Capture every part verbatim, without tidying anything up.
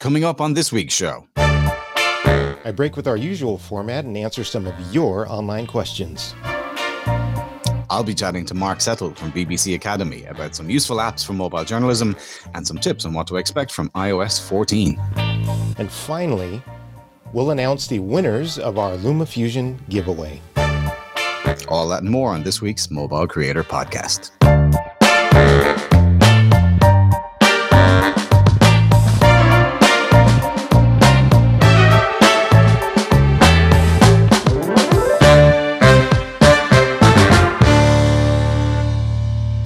Coming up on this week's show. I break with our usual format and answer some of your online questions. I'll be chatting to Mark Settle from B B C Academy about some useful apps for mobile journalism and some tips on what to expect from i O S fourteen. And finally, we'll announce the winners of our LumaFusion giveaway. All that and more on this week's Mobile Creator Podcast.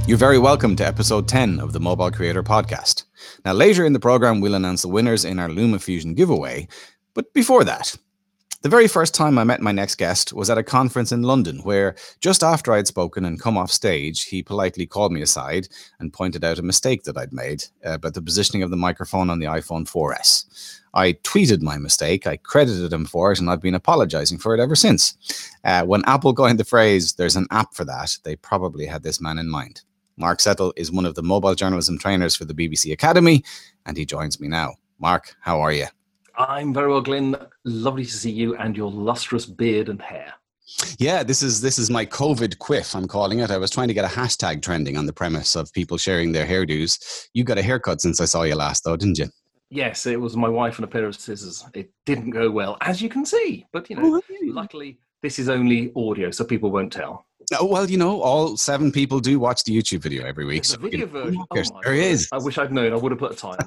You're very welcome to episode ten of the Mobile Creator Podcast. Now, later in the program, we'll announce the winners in our LumaFusion giveaway. But before that, the very first time I met my next guest was at a conference in London, where just after I'd spoken and come off stage, he politely called me aside and pointed out a mistake that I'd made uh, about the positioning of the microphone on the iPhone four S. I tweeted my mistake, I credited him for it, and I've been apologizing for it ever since. Uh, when Apple coined the phrase, "There's an app for that," they probably had this man in mind. Mark Settle is one of the mobile journalism trainers for the B B C Academy, and he joins me now. Mark, how are you? I'm very well, Glyn. Lovely to see you and your lustrous beard and hair. Yeah, this is this is my COVID quiff, I'm calling it. I was trying to get a hashtag trending on the premise of people sharing their hairdos. You got a haircut since I saw you last, though, didn't you? Yes, it was my wife and a pair of scissors. It didn't go well, as you can see. But, you know, luckily, this is only audio, so people won't tell. Oh, well, you know, all seven people do watch the YouTube video every week. So the video version. Oh my there is. I wish I'd known. I would have put a time.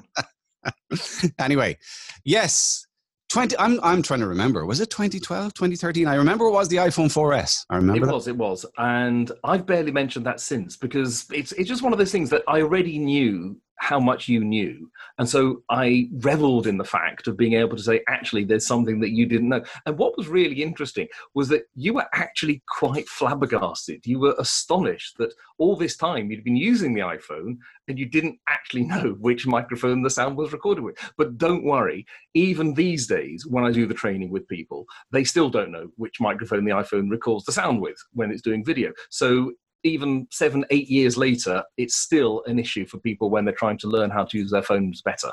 Anyway, yes, twenty. I'm I'm trying to remember. Was it twenty twelve, twenty thirteen? I remember it was the iPhone four S. I remember it that. was. It was, and I've barely mentioned that since because it's it's just one of those things that I already knew how much you knew, and so I reveled in the fact of being able to say, actually, there's something that you didn't know. And what was really interesting was that you were actually quite flabbergasted. You were astonished that all this time you'd been using the iPhone and you didn't actually know which microphone the sound was recorded with. But don't worry, even these days when I do the training with people, they still don't know which microphone the iPhone records the sound with when it's doing video. So even seven, eight years later, it's still an issue for people when they're trying to learn how to use their phones better.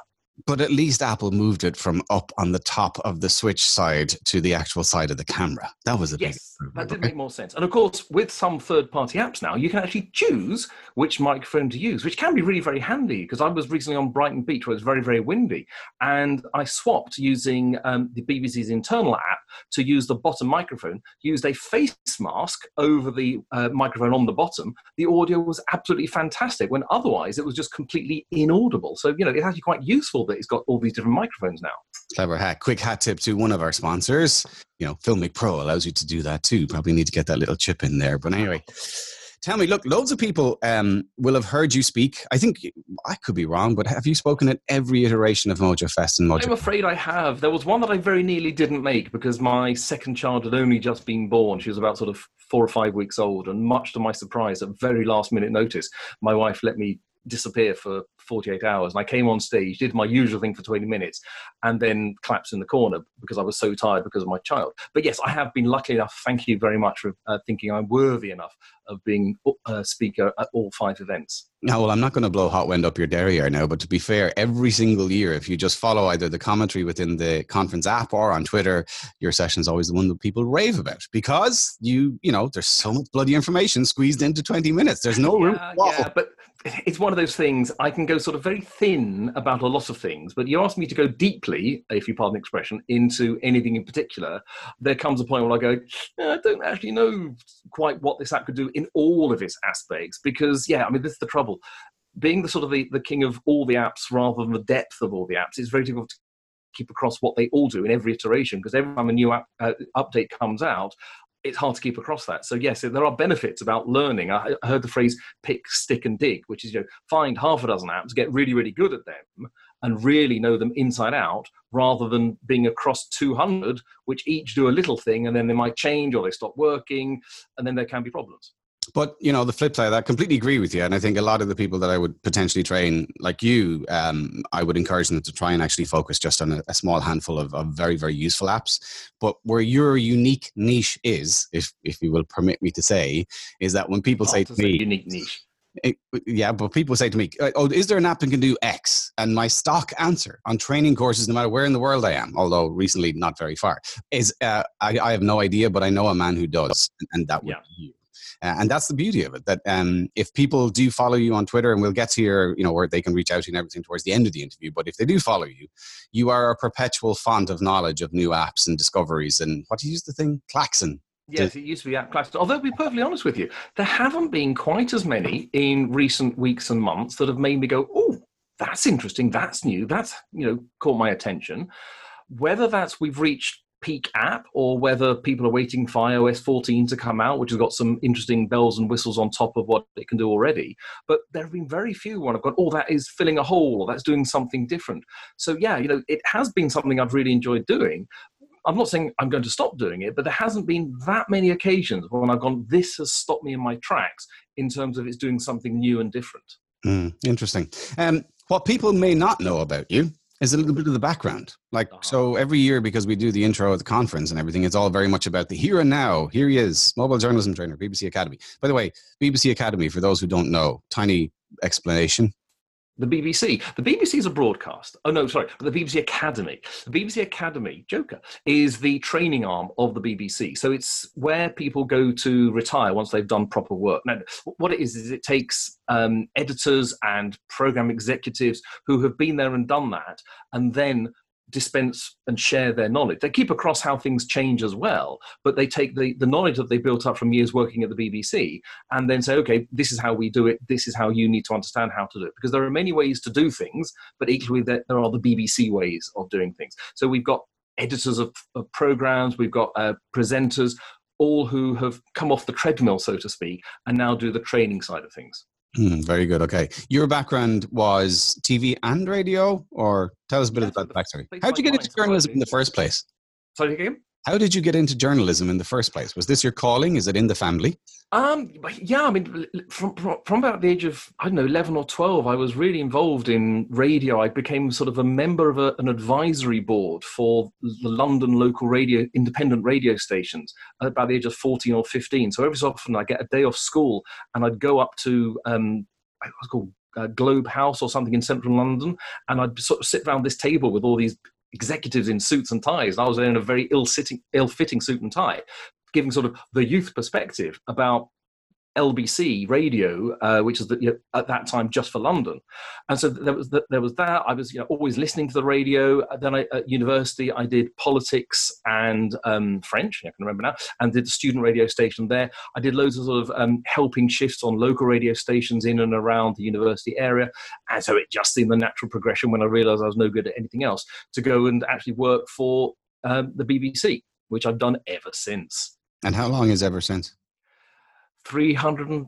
But at least Apple moved it from up on the top of the switch side to the actual side of the camera. That was a big yes, that did make more sense. And of course, with some third-party apps now, you can actually choose which microphone to use, which can be really, very handy. Because I was recently on Brighton Beach, where it's very, very windy, and I swapped using um, the B B C's internal app to use the bottom microphone. Used a face mask over the uh, microphone on the bottom. The audio was absolutely fantastic, when otherwise it was just completely inaudible. So you know, it's actually quite useful that it's got all these different microphones now. Clever hack. Quick hat tip to one of our sponsors. You know, Filmic Pro allows you to do that too. Probably need to get that little chip in there. But anyway, tell me, look, loads of people um, will have heard you speak. I think, I could be wrong, but have you spoken at every iteration of Mojo Fest and Mojo? I'm afraid I have. There was one that I very nearly didn't make because my second child had only just been born. She was about sort of four or five weeks old. And much to my surprise, at very last minute notice, my wife let me disappear for forty-eight hours, and I came on stage, did my usual thing for twenty minutes, and then collapsed in the corner because I was so tired because of my child. But yes, I have been lucky enough, thank you very much for uh, thinking I'm worthy enough of being a speaker at all five events. Now, well, I'm not going to blow hot wind up your derriere now, but to be fair, every single year, if you just follow either the commentary within the conference app or on Twitter, your session is always the one that people rave about because, you you know, there's so much bloody information squeezed into twenty minutes. There's no room. Yeah, yeah, but it's one of those things, I can go sort of very thin about a lot of things, but you ask me to go deeply, if you pardon the expression, into anything in particular, there comes a point where I go, I don't actually know quite what this app could do in all of its aspects because, yeah, I mean, this is the trouble. Being the sort of the, the king of all the apps rather than the depth of all the apps, it's very difficult to keep across what they all do in every iteration because every time a new app, uh, update comes out, it's hard to keep across that. So yes, there are benefits about learning. I, I heard the phrase pick, stick and dig, which is, you know, find half a dozen apps, get really, really good at them and really know them inside out rather than being across two hundred, which each do a little thing and then they might change or they stop working and then there can be problems. But, you know, the flip side of that, I completely agree with you. And I think a lot of the people that I would potentially train, like you, um, I would encourage them to try and actually focus just on a, a small handful of, of very, very useful apps. But where your unique niche is, if if you will permit me to say, is that when people say to me... unique niche. It, yeah, but people say to me, oh, is there an app that can do X? And my stock answer on training courses, no matter where in the world I am, although recently not very far, is uh, I, I have no idea, but I know a man who does, and that would yeah. be you. Uh, and that's the beauty of it, that um, if people do follow you on Twitter, and we'll get to your, you know, where they can reach out to you and everything towards the end of the interview, but if they do follow you, you are a perpetual font of knowledge of new apps and discoveries. And what do you use the thing? Klaxon. Yes, it used to be app Klaxon. Although, to be perfectly honest with you, there haven't been quite as many in recent weeks and months that have made me go, oh, that's interesting, that's new, that's, you know, caught my attention. Whether that's we've reached peak app or whether people are waiting for i O S fourteen to come out, which has got some interesting bells and whistles on top of what it can do already. But there have been very few when I've gone, oh, that is filling a hole, or that's doing something different. So, yeah, you know, it has been something I've really enjoyed doing. I'm not saying I'm going to stop doing it, but there hasn't been that many occasions when I've gone, this has stopped me in my tracks in terms of it's doing something new and different. Mm, interesting. Um, what people may not know about you is a little bit of the background. Like, uh-huh. so every year, because we do the intro at the conference and everything, it's all very much about the here and now. Here he is, mobile journalism trainer, B B C Academy. By the way, B B C Academy, for those who don't know, tiny explanation. The B B C. The B B C is a broadcast. Oh, no, sorry. The B B C Academy. The B B C Academy, joker, is the training arm of the B B C. So it's where people go to retire once they've done proper work. Now, what it is, is it takes um, editors and program executives who have been there and done that, and then dispense and share their knowledge. They keep across how things change as well, but they take the, the knowledge that they built up from years working at the B B C and then say, okay, this is how we do it. This is how you need to understand how to do it. Because there are many ways to do things, but equally there, there are the B B C ways of doing things. So we've got editors of, of programs, we've got uh, presenters, all who have come off the treadmill, so to speak, and now do the training side of things. Mm, very good. Okay. Your background was T V and radio, or tell us a bit yeah, about the backstory. How did you get into journalism in the first place? Sorry, again? How did you get into journalism in the first place? Was this your calling? Is it in the family? Um, yeah, I mean, from, from about the age of, I don't know, eleven or twelve, I was really involved in radio. I became sort of a member of a, an advisory board for the London local radio, independent radio stations at by the age of fourteen or fifteen. So every so often I get a day off school and I'd go up to, um, I was called uh, Globe House or something in central London. And I'd sort of sit around this table with all these executives in suits and ties, and I was in a very ill-sitting, ill-fitting suit and tie, giving sort of the youth perspective about L B C radio, uh, which was the, you know, at that time just for London. And so there was the, there was that. I was you know, always listening to the radio. Then I, at university, I did politics and um, French. I can remember now, and did the student radio station there. I did loads of sort of um, helping shifts on local radio stations in and around the university area. And so it just seemed the natural progression when I realised I was no good at anything else to go and actually work for um, the B B C, which I've done ever since. And how long is ever since? three hundred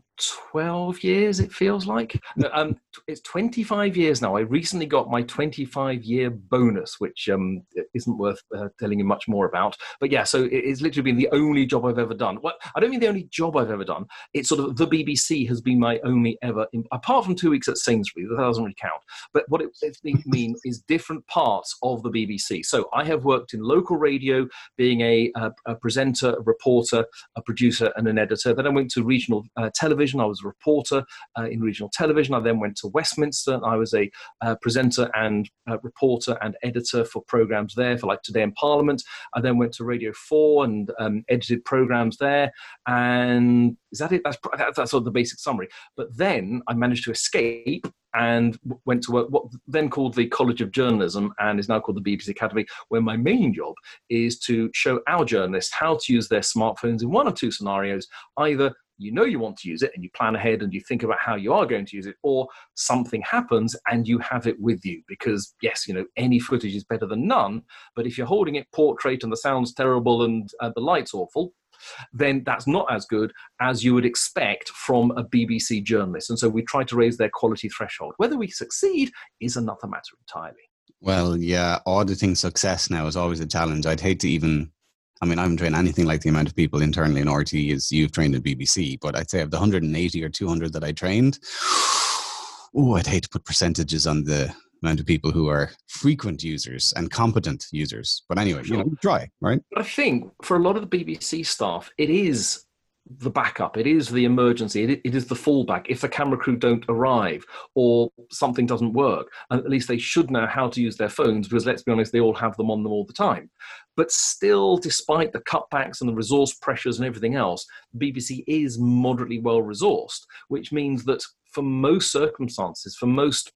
twelve years, it feels like. No, um, it's twenty-five years now. I recently got my twenty-five year bonus, which um, isn't worth uh, telling you much more about. But yeah, so it's literally been the only job I've ever done. Well, I don't mean the only job I've ever done. It's sort of the B B C has been my only ever, in, apart from two weeks at Sainsbury's, that doesn't really count. But what it, it means is different parts of the B B C. So I have worked in local radio, being a, a, a presenter, a reporter, a producer, and an editor. Then I went to regional uh, television. I was a reporter uh, in regional television. I then went to Westminster, and I was a uh, presenter and uh, reporter and editor for programmes there for like Today in Parliament. I then went to Radio four and um, edited programmes there. And is that it? That's, that's sort of the basic summary. But then I managed to escape and went to work, what then called the College of Journalism and is now called the B B C Academy, where my main job is to show our journalists how to use their smartphones in one of two scenarios. Either you know you want to use it and you plan ahead and you think about how you are going to use it, or something happens and you have it with you. Because yes, you know, any footage is better than none, but if you're holding it portrait and the sound's terrible and uh, the light's awful, then that's not as good as you would expect from a B B C journalist. And so we try to raise their quality threshold. Whether we succeed is another matter entirely. Well, yeah, auditing success now is always a challenge. I'd hate to even, I mean, I haven't trained anything like the amount of people internally in R T E as you've trained in B B C, but I'd say of the one hundred eighty or two hundred that I trained, oh, I'd hate to put percentages on the amount of people who are frequent users and competent users. But anyway, you know, try, right? But I think for a lot of the B B C staff, it is the backup. It is the emergency. It, it is the fallback. If the camera crew don't arrive or something doesn't work, at least they should know how to use their phones, because let's be honest, they all have them on them all the time. But still, despite the cutbacks and the resource pressures and everything else, B B C is moderately well-resourced, which means that for most circumstances, for most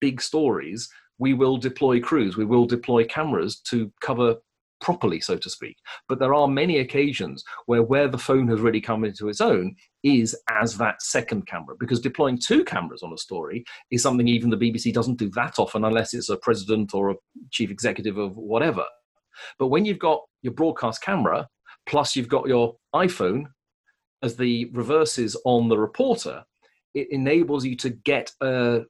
big stories, we will deploy crews, we will deploy cameras to cover properly, so to speak. But there are many occasions where where the phone has really come into its own is as that second camera, because deploying two cameras on a story is something even the B B C doesn't do that often, unless it's a president or a chief executive of whatever. But when you've got your broadcast camera, plus you've got your iPhone as the reverses on the reporter, it enables you to get a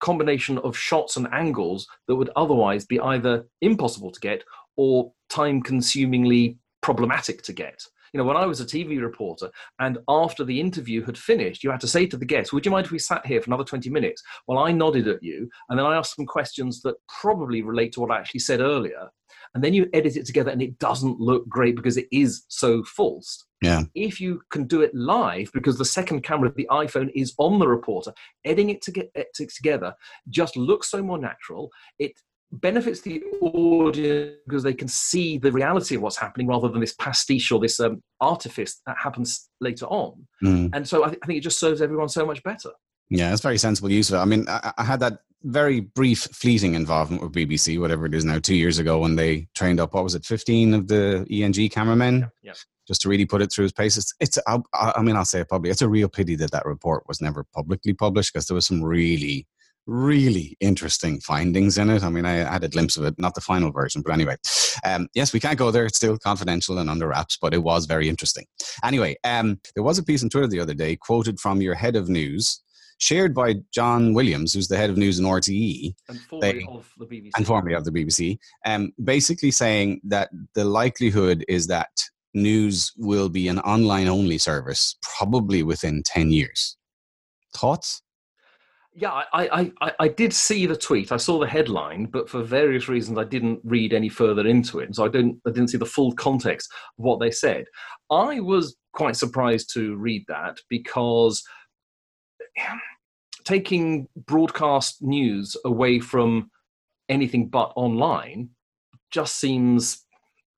combination of shots and angles that would otherwise be either impossible to get or time-consumingly problematic to get. You know, when I was a T V reporter, and after the interview had finished, you had to say to the guest, would you mind if we sat here for another twenty minutes? Well, I nodded at you, and then I asked some questions that probably relate to what I actually said earlier. And then you edit it together, and it doesn't look great because it is so false. Yeah. If you can do it live, because the second camera of the iPhone is on the reporter, editing it to get it together just looks so more natural. It benefits the audience because they can see the reality of what's happening rather than this pastiche or this um, artifice that happens later on. Mm. And so I, th I think it just serves everyone so much better. Yeah, that's very sensible use of it. I mean, I, I had that very brief fleeting involvement with B B C, whatever it is now, two years ago when they trained up, what was it, fifteen of the E N G cameramen? Yeah. Yeah. Just to really put it through its paces. It's, it's I, I mean, I'll say it publicly, it's a real pity that that report was never publicly published, because there was some really, really interesting findings in it. I mean, I had a glimpse of it, not the final version, but anyway. Um, yes, we can't go there. It's still confidential and under wraps, but it was very interesting. Anyway, um, there was a piece on Twitter the other day quoted from your head of news, shared by John Williams, who's the head of news in R T E. And formerly of the B B C. And formerly of the B B C. Um, basically saying that the likelihood is that news will be an online-only service probably within ten years. Thoughts? Yeah, I, I, I did see the tweet. I saw the headline, but for various reasons, I didn't read any further into it. So I didn't, I didn't see the full context of what they said. I was quite surprised to read that, because taking broadcast news away from anything but online just seems...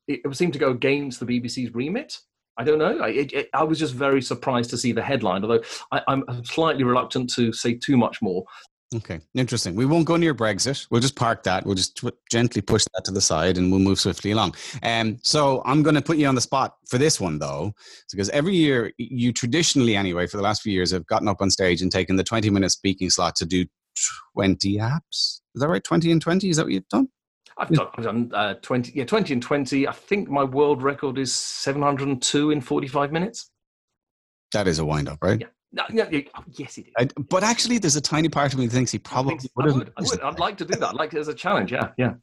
it would seem to go against the B B C's remit. I don't know. I, it, I was just very surprised to see the headline, although I, I'm slightly reluctant to say too much more. Okay, interesting. We won't go near Brexit. We'll just park that. We'll just gently push that to the side and we'll move swiftly along. Um, so I'm going to put you on the spot for this one, though, because every year you traditionally, anyway, for the last few years, have gotten up on stage and taken the twenty-minute speaking slot to do twenty apps. Is that right? twenty and twenty? Is that what you've done? I've done, I've done uh, twenty, yeah, twenty and twenty. I think my world record is seven hundred and two in forty-five minutes. That is a wind-up, right? Yeah. No, no, yeah. Oh, yes, it is. I, but actually, there's a tiny part of me that thinks he probably think, would. I would. I would. I'd like to do that. I'd like it as a challenge. Yeah, yeah.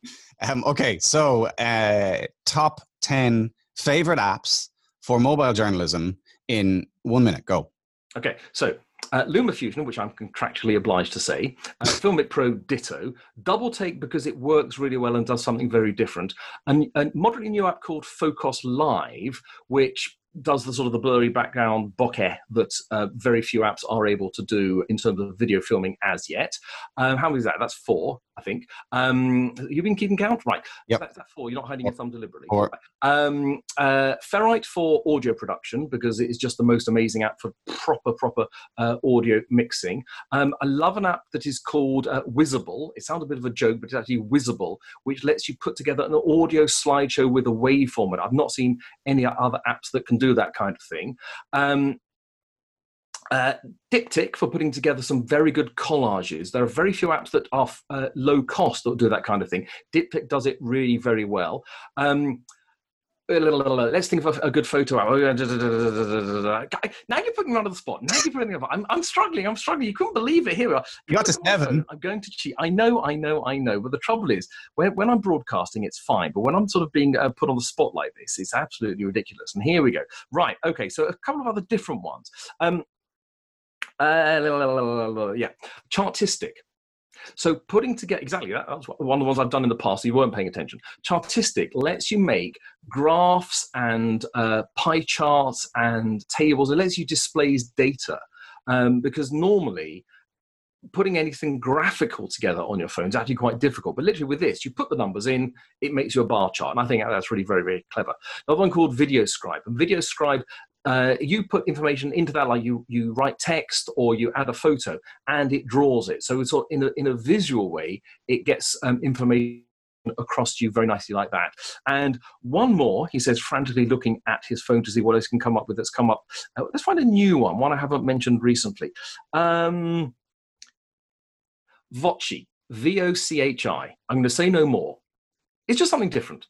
Um, okay, so uh, top ten favorite apps for mobile journalism in one minute. Go. Okay, so. Uh, LumaFusion, which I'm contractually obliged to say, uh, Filmic Pro ditto, Double Take because it works really well and does something very different, and a moderately new app called Focus Live, which does the sort of the blurry background bokeh that uh, very few apps are able to do in terms of video filming as yet. Um, how many is that? That's four, I think. Um, you've been keeping count? Right. Yep. So that's that four. You're not hiding your thumb deliberately. Right. Um, uh, Ferrite for audio production, because it is just the most amazing app for proper, proper uh, audio mixing. Um, I love an app that is called uh, Wizible. It sounds a bit of a joke, but it's actually Wizible, which lets you put together an audio slideshow with a wave format. I've not seen any other apps that can do that kind of thing. Um, uh, Diptych for putting together some very good collages. There are very few apps that are uh, low cost that do that kind of thing. Diptych does it really very well. Um, Let's think of a good photo app. Now you're putting me on the spot. Now you're putting me on the spot. I'm, I'm struggling. I'm struggling. You couldn't believe it. Here we are. You got to seven. I'm going to cheat. I know, I know, I know. But the trouble is, when, when I'm broadcasting, it's fine. But when I'm sort of being uh, put on the spot like this, it's absolutely ridiculous. And here we go. Right. Okay. So a couple of other different ones. Um, uh, yeah. Chartistic. So putting together, exactly, that, that's one of the ones I've done in the past, so you weren't paying attention. Chartistic lets you make graphs and uh, pie charts and tables. It lets you display data um, because normally putting anything graphical together on your phone is actually quite difficult. But literally with this, you put the numbers in, it makes you a bar chart. And I think that's really very, very clever. Another one called VideoScribe. And VideoScribe, Uh, you put information into that, like you, you write text or you add a photo and it draws it. So it's sort of in, a, in a visual way, it gets um, information across to you very nicely like that. And one more, he says, frantically looking at his phone to see what else can come up with that's come up. Uh, let's find a new one, one I haven't mentioned recently. Um, Vochi, V O C H I. I'm going to say no more. It's just something different.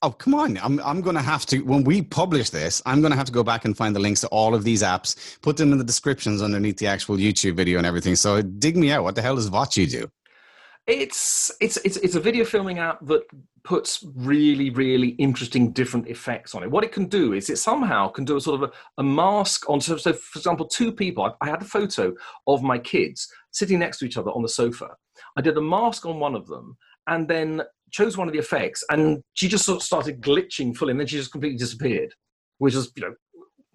Oh, come on. I'm, I'm going to have to, when we publish this, I'm going to have to go back and find the links to all of these apps, put them in the descriptions underneath the actual YouTube video and everything. So dig me out. What the hell does Vochi do? It's, it's, it's, it's a video filming app that puts really, really interesting different effects on it. What it can do is it somehow can do a sort of a, a mask on, so, so for example, two people, I, I had a photo of my kids sitting next to each other on the sofa. I did a mask on one of them and then chose one of the effects, and she just sort of started glitching fully, and then she just completely disappeared, which is, you know,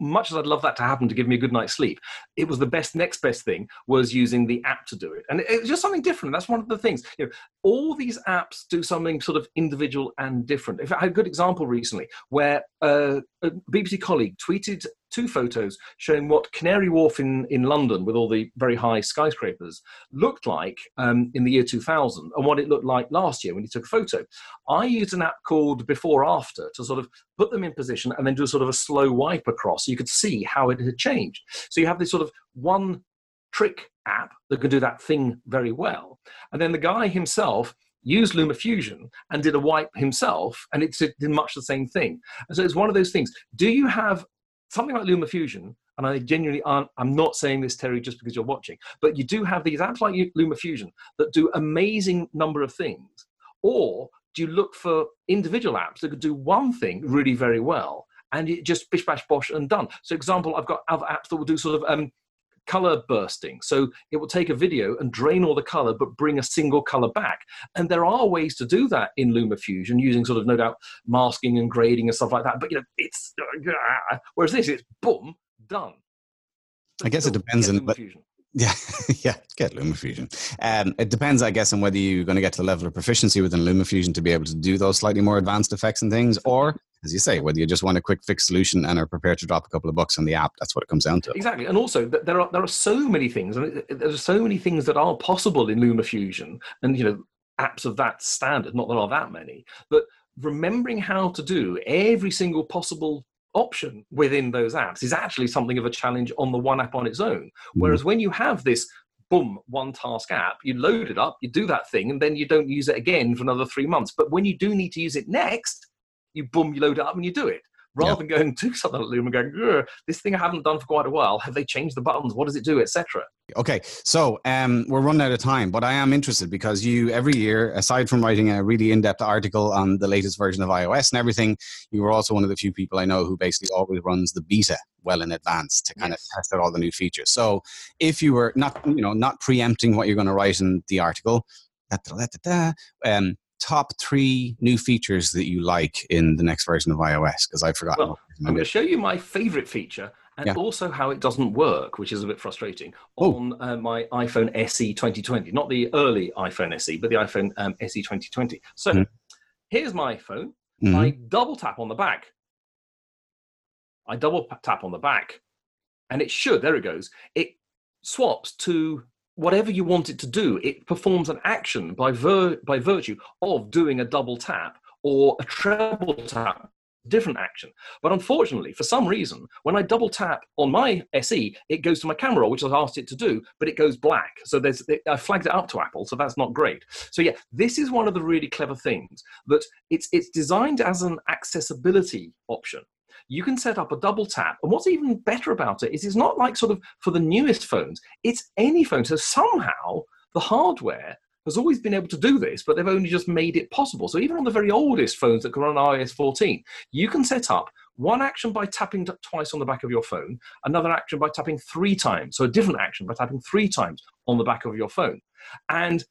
much as I'd love that to happen to give me a good night's sleep, it was the best, next best thing was using the app to do it. And it's just something different. That's one of the things, you know, all these apps do something sort of individual and different. In fact, I had a good example recently where uh, a B B C colleague tweeted two photos showing what Canary Wharf in, in London with all the very high skyscrapers looked like um, in the year two thousand and what it looked like last year when you took a photo. I used an app called Before After to sort of put them in position and then do a sort of a slow wipe across so you could see how it had changed. So you have this sort of one trick app that can do that thing very well. And then the guy himself used LumaFusion and did a wipe himself and it did much the same thing. And so it's one of those things. Do you have something like LumaFusion, and I genuinely aren't, I'm not saying this, Terry, just because you're watching, but you do have these apps like LumaFusion that do amazing number of things. Or do you look for individual apps that could do one thing really very well, and it just bish, bash, bosh, and done? So, example, I've got other apps that will do sort of um, color bursting. So it will take a video and drain all the color, but bring a single color back. And there are ways to do that in LumaFusion using sort of no doubt masking and grading and stuff like that. But you know, it's, whereas this is boom, done. So I guess it depends on, but yeah, yeah, get LumaFusion. Um, it depends, I guess, on whether you're going to get to the level of proficiency within LumaFusion to be able to do those slightly more advanced effects and things, or as you say, whether you just want a quick fix solution and are prepared to drop a couple of bucks on the app, that's what it comes down to. Exactly. And also there are, there are so many things, and there are so many things that are possible in LumaFusion and, you know, apps of that standard, not that there are that many, but remembering how to do every single possible option within those apps is actually something of a challenge on the one app on its own. Whereas when you have this boom, one task app, you load it up, you do that thing, and then you don't use it again for another three months. But when you do need to use it next, you boom, you load it up and you do it. Rather yeah. than going to something like Luma and going, this thing I haven't done for quite a while. Have they changed the buttons? What does it do, et cetera? Okay, so um, we're running out of time, but I am interested because you, every year, aside from writing a really in-depth article on the latest version of iOS and everything, you were also one of the few people I know who basically always runs the beta well in advance to kind yes. of test out all the new features. So if you were not, you know, not preempting what you're going to write in the article, da, da, da, da, da, um, top three new features that you like in the next version of iOS, because I've forgotten. Well, I'm going to show you my favorite feature and yeah. also how it doesn't work, which is a bit frustrating, oh. on uh, my iPhone S E twenty twenty. Not the early iPhone S E, but the iPhone um, S E twenty twenty. So mm-hmm. here's my phone. Mm-hmm. I double tap on the back. I double tap on the back. And it should, there it goes. It swaps to whatever you want it to do. It performs an action by vir by virtue of doing a double tap or a treble tap, different action. But unfortunately, for some reason, when I double tap on my S E, it goes to my camera, which I've asked it to do, but it goes black. So there's, it, I flagged it up to Apple, so that's not great. So yeah, this is one of the really clever things, that it's, it's designed as an accessibility option. You can set up a double tap. And what's even better about it is it's not like sort of for the newest phones, it's any phone. So somehow the hardware has always been able to do this, but they've only just made it possible. So even on the very oldest phones that can run iOS fourteen, you can set up one action by tapping twice on the back of your phone, another action by tapping three times. So a different action by tapping three times on the back of your phone. And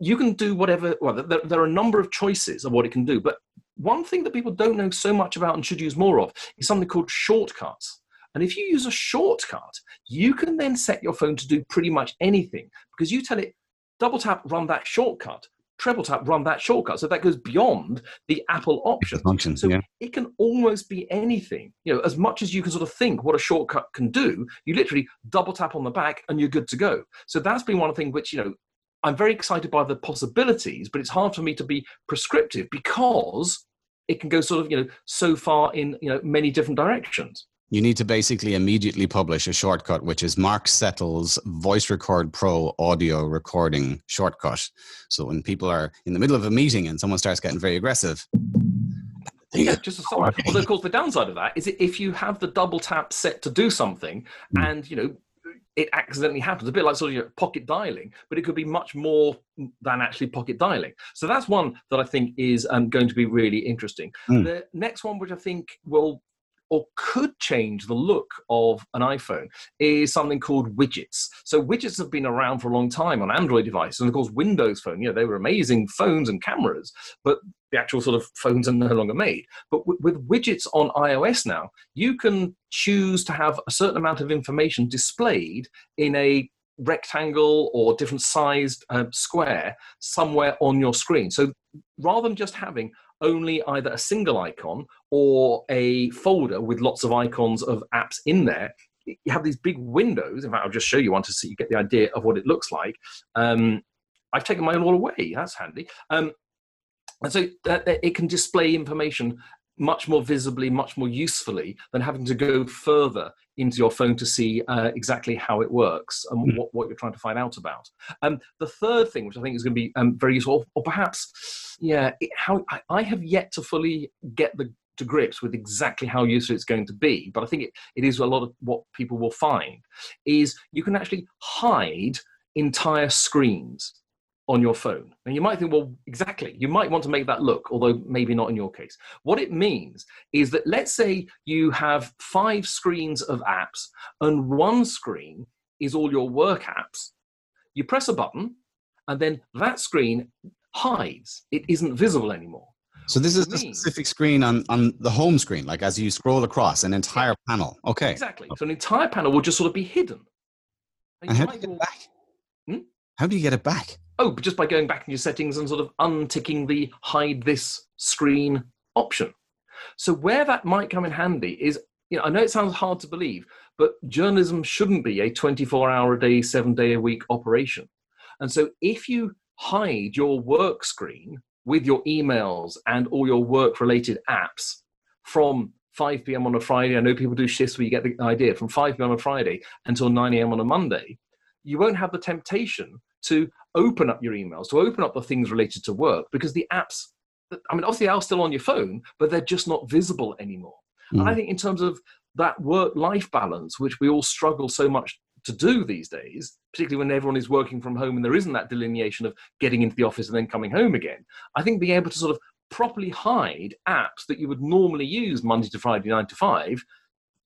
you can do whatever, well, there, there are a number of choices of what it can do, but one thing that people don't know so much about and should use more of is something called shortcuts. And if you use a shortcut, you can then set your phone to do pretty much anything, because you tell it, double tap, run that shortcut, treble tap, run that shortcut. So that goes beyond the Apple option. Function, so yeah. It can almost be anything. You know, as much as you can sort of think what a shortcut can do, you literally double tap on the back and you're good to go. So that's been one thing which, you know, I'm very excited by the possibilities, but it's hard for me to be prescriptive because it can go sort of, you know, so far in, you know, many different directions. You need to basically immediately publish a shortcut, which is Mark Settle's Voice Record Pro audio recording shortcut. So when people are in the middle of a meeting and someone starts getting very aggressive. Yeah, just a sorry. Although, of course, the downside of that is if you have the double tap set to do something and, you know, it accidentally happens, a bit like sort of, you know, pocket dialing, but it could be much more than actually pocket dialing. So that's one that I think is um, going to be really interesting. Mm. The next one, which I think will or could change the look of an iPhone, is something called widgets. So widgets have been around for a long time on Android devices, and of course Windows Phone, you know, they were amazing phones and cameras, but the actual sort of phones are no longer made. But w with widgets on iOS now, you can choose to have a certain amount of information displayed in a rectangle or different sized uh, square somewhere on your screen. So rather than just having only either a single icon or a folder with lots of icons of apps in there, you have these big windows. In fact, I'll just show you one to see you get the idea of what it looks like. Um, I've taken mine all away, that's handy. Um, and so that, that it can display information much more visibly, much more usefully than having to go further into your phone to see uh, exactly how it works and what, what you're trying to find out about. Um, the third thing, which I think is going to be um, very useful, or perhaps, yeah, it, how I, I have yet to fully get the, to grips with exactly how useful it's going to be, but I think it, it is a lot of what people will find, is you can actually hide entire screens on your phone. And you might think, well, exactly, you might want to make that look, although maybe not in your case. What it means is that, let's say you have five screens of apps and one screen is all your work apps. You press a button and then that screen hides. It isn't visible anymore. So this is the specific screen on, on the home screen, like as you scroll across an entire yeah. panel. Okay. Exactly. So an entire panel will just sort of be hidden. And, and how do you get it back? Hmm? How do you get it back? Oh, but just by going back in your settings and sort of unticking the hide this screen option. So where that might come in handy is, you know, I know it sounds hard to believe, but journalism shouldn't be a twenty-four hour a day, seven day a week operation. And so if you hide your work screen with your emails and all your work related apps from five p m on a Friday, I know people do shifts where you get the idea, from five p m on a Friday until nine a m on a Monday, you won't have the temptation to open up your emails, to open up the things related to work, because the apps, I mean, obviously they are still on your phone, but they're just not visible anymore. Mm. And I think in terms of that work-life balance, which we all struggle so much to do these days, particularly when everyone is working from home and there isn't that delineation of getting into the office and then coming home again, I think being able to sort of properly hide apps that you would normally use Monday to Friday, nine to five,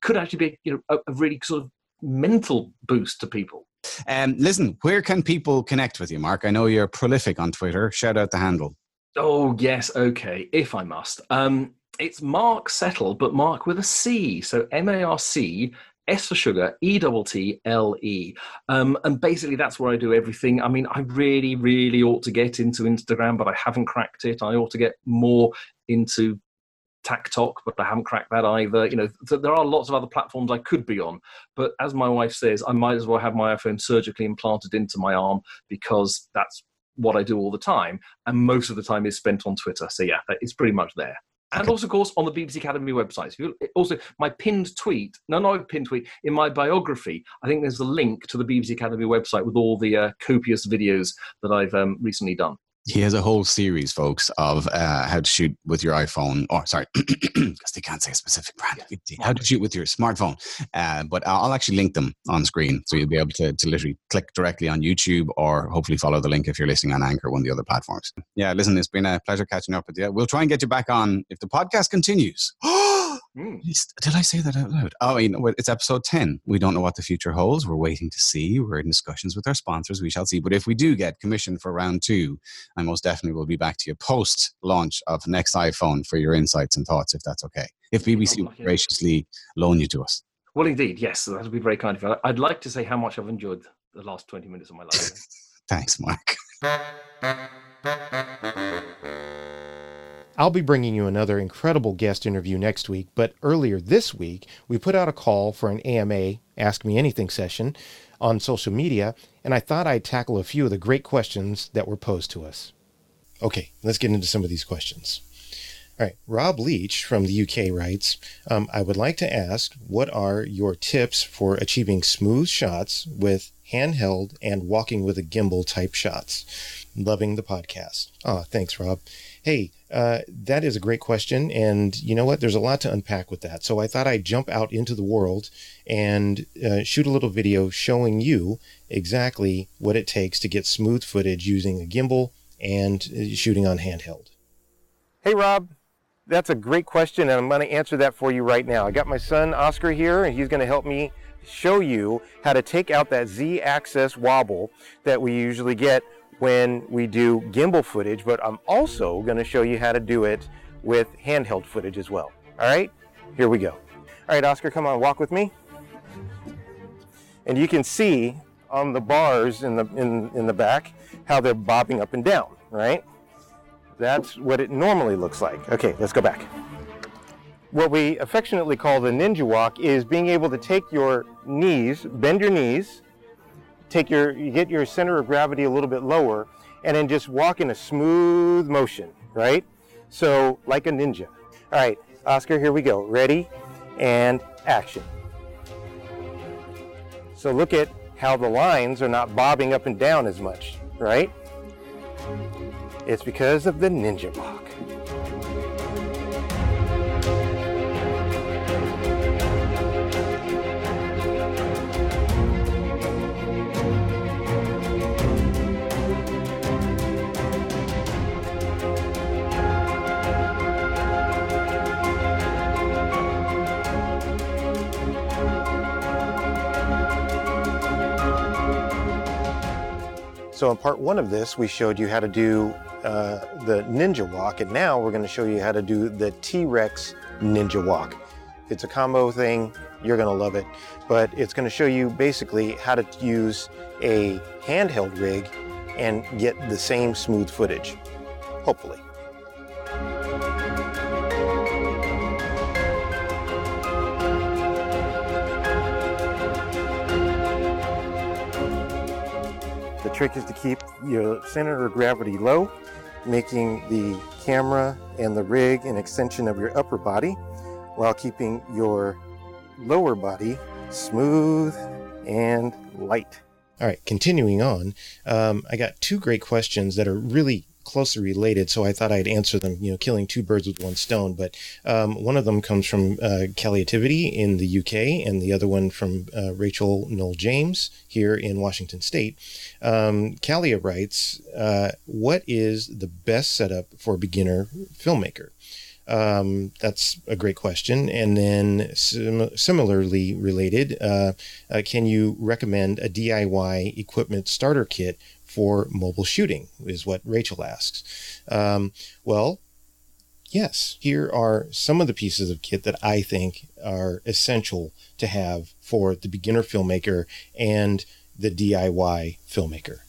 could actually be, you know, a, a really sort of mental boost to people. Um, listen, where can people connect with you, Mark? I know you're prolific on Twitter. Shout out the handle. Oh, yes. Okay. If I must. Um, it's Mark Settle, but Mark with a C. So M A R C, S for sugar, E T T L E. Um, and basically that's where I do everything. I mean, I really, really ought to get into Instagram, but I haven't cracked it. I ought to get more into TikTok, but I haven't cracked that either. You know, th there are lots of other platforms I could be on, but as my wife says, I might as well have my iPhone surgically implanted into my arm, because that's what I do all the time, and most of the time is spent on Twitter. So yeah, it's pretty much there. And okay. Also, of course, on the B B C Academy website. Also, my pinned tweet, no, not a pinned tweet, in my biography, I think there's a link to the B B C Academy website with all the uh, copious videos that I've um, recently done. He has a whole series, folks, of uh, how to shoot with your iPhone. Or, sorry, because they can't say a specific brand. Yeah. How to shoot with your smartphone. Uh, but I'll actually link them on screen. So you'll be able to, to literally click directly on YouTube, or hopefully follow the link if you're listening on Anchor, one of the other platforms. Yeah, listen, it's been a pleasure catching up with you. We'll try and get you back on if the podcast continues. Mm. Did I say that out loud? Oh, you know, it's episode ten. We don't know what the future holds. We're waiting to see. We're in discussions with our sponsors. We shall see. But if we do get commissioned for round two, I most definitely will be back to you post-launch of the next iPhone for your insights and thoughts, if that's okay. If B B C would graciously loan you to us. Well, indeed, yes. That would be very kind of you. I'd like to say how much I've enjoyed the last twenty minutes of my life. Thanks, Mark. I'll be bringing you another incredible guest interview next week, but earlier this week, we put out a call for an A M A, Ask Me Anything session, on social media, and I thought I'd tackle a few of the great questions that were posed to us. Okay, let's get into some of these questions. All right, Rob Leach from the U K writes, um, I would like to ask, what are your tips for achieving smooth shots with handheld and walking with a gimbal type shots? Loving the podcast. Oh, thanks, Rob. Hey, uh, that is a great question. And you know what? There's a lot to unpack with that. So I thought I'd jump out into the world and uh, shoot a little video showing you exactly what it takes to get smooth footage using a gimbal and shooting on handheld. Hey, Rob. That's a great question, and I'm going to answer that for you right now. I got my son, Oscar, here, and he's going to help me show you how to take out that Z-axis wobble that we usually get when we do gimbal footage, but I'm also going to show you how to do it with handheld footage as well. All right, here we go. All right, Oscar, come on, walk with me. And you can see on the bars in the in, in the back how they're bobbing up and down, right? That's what it normally looks like. Okay, let's go back. What we affectionately call the ninja walk is being able to take your knees, bend your knees, Take your, you get your center of gravity a little bit lower, and then just walk in a smooth motion, right? So, like a ninja. All right, Oscar, here we go. Ready, and action. So look at how the lines are not bobbing up and down as much, right? It's because of the ninja walk. So in part one of this, we showed you how to do uh, the ninja walk, and now we're going to show you how to do the T-Rex ninja walk. It's a combo thing, you're going to love it, but it's going to show you basically how to use a handheld rig and get the same smooth footage, hopefully. The trick is to keep your center of gravity low, making the camera and the rig an extension of your upper body while keeping your lower body smooth and light. All right, continuing on, um, I got two great questions that are really closely related, so I thought I'd answer them, you know, killing two birds with one stone. But um, one of them comes from uh, Calliativity in the U K, and the other one from uh, Rachel Noel James here in Washington State. Um, Callia writes, uh, what is the best setup for a beginner filmmaker? Um, that's a great question. And then sim- similarly related, uh, uh, can you recommend a D I Y equipment starter kit for mobile shooting, is what Rachel asks. Um, well, yes, here are some of the pieces of kit that I think are essential to have for the beginner filmmaker and the D I Y filmmaker.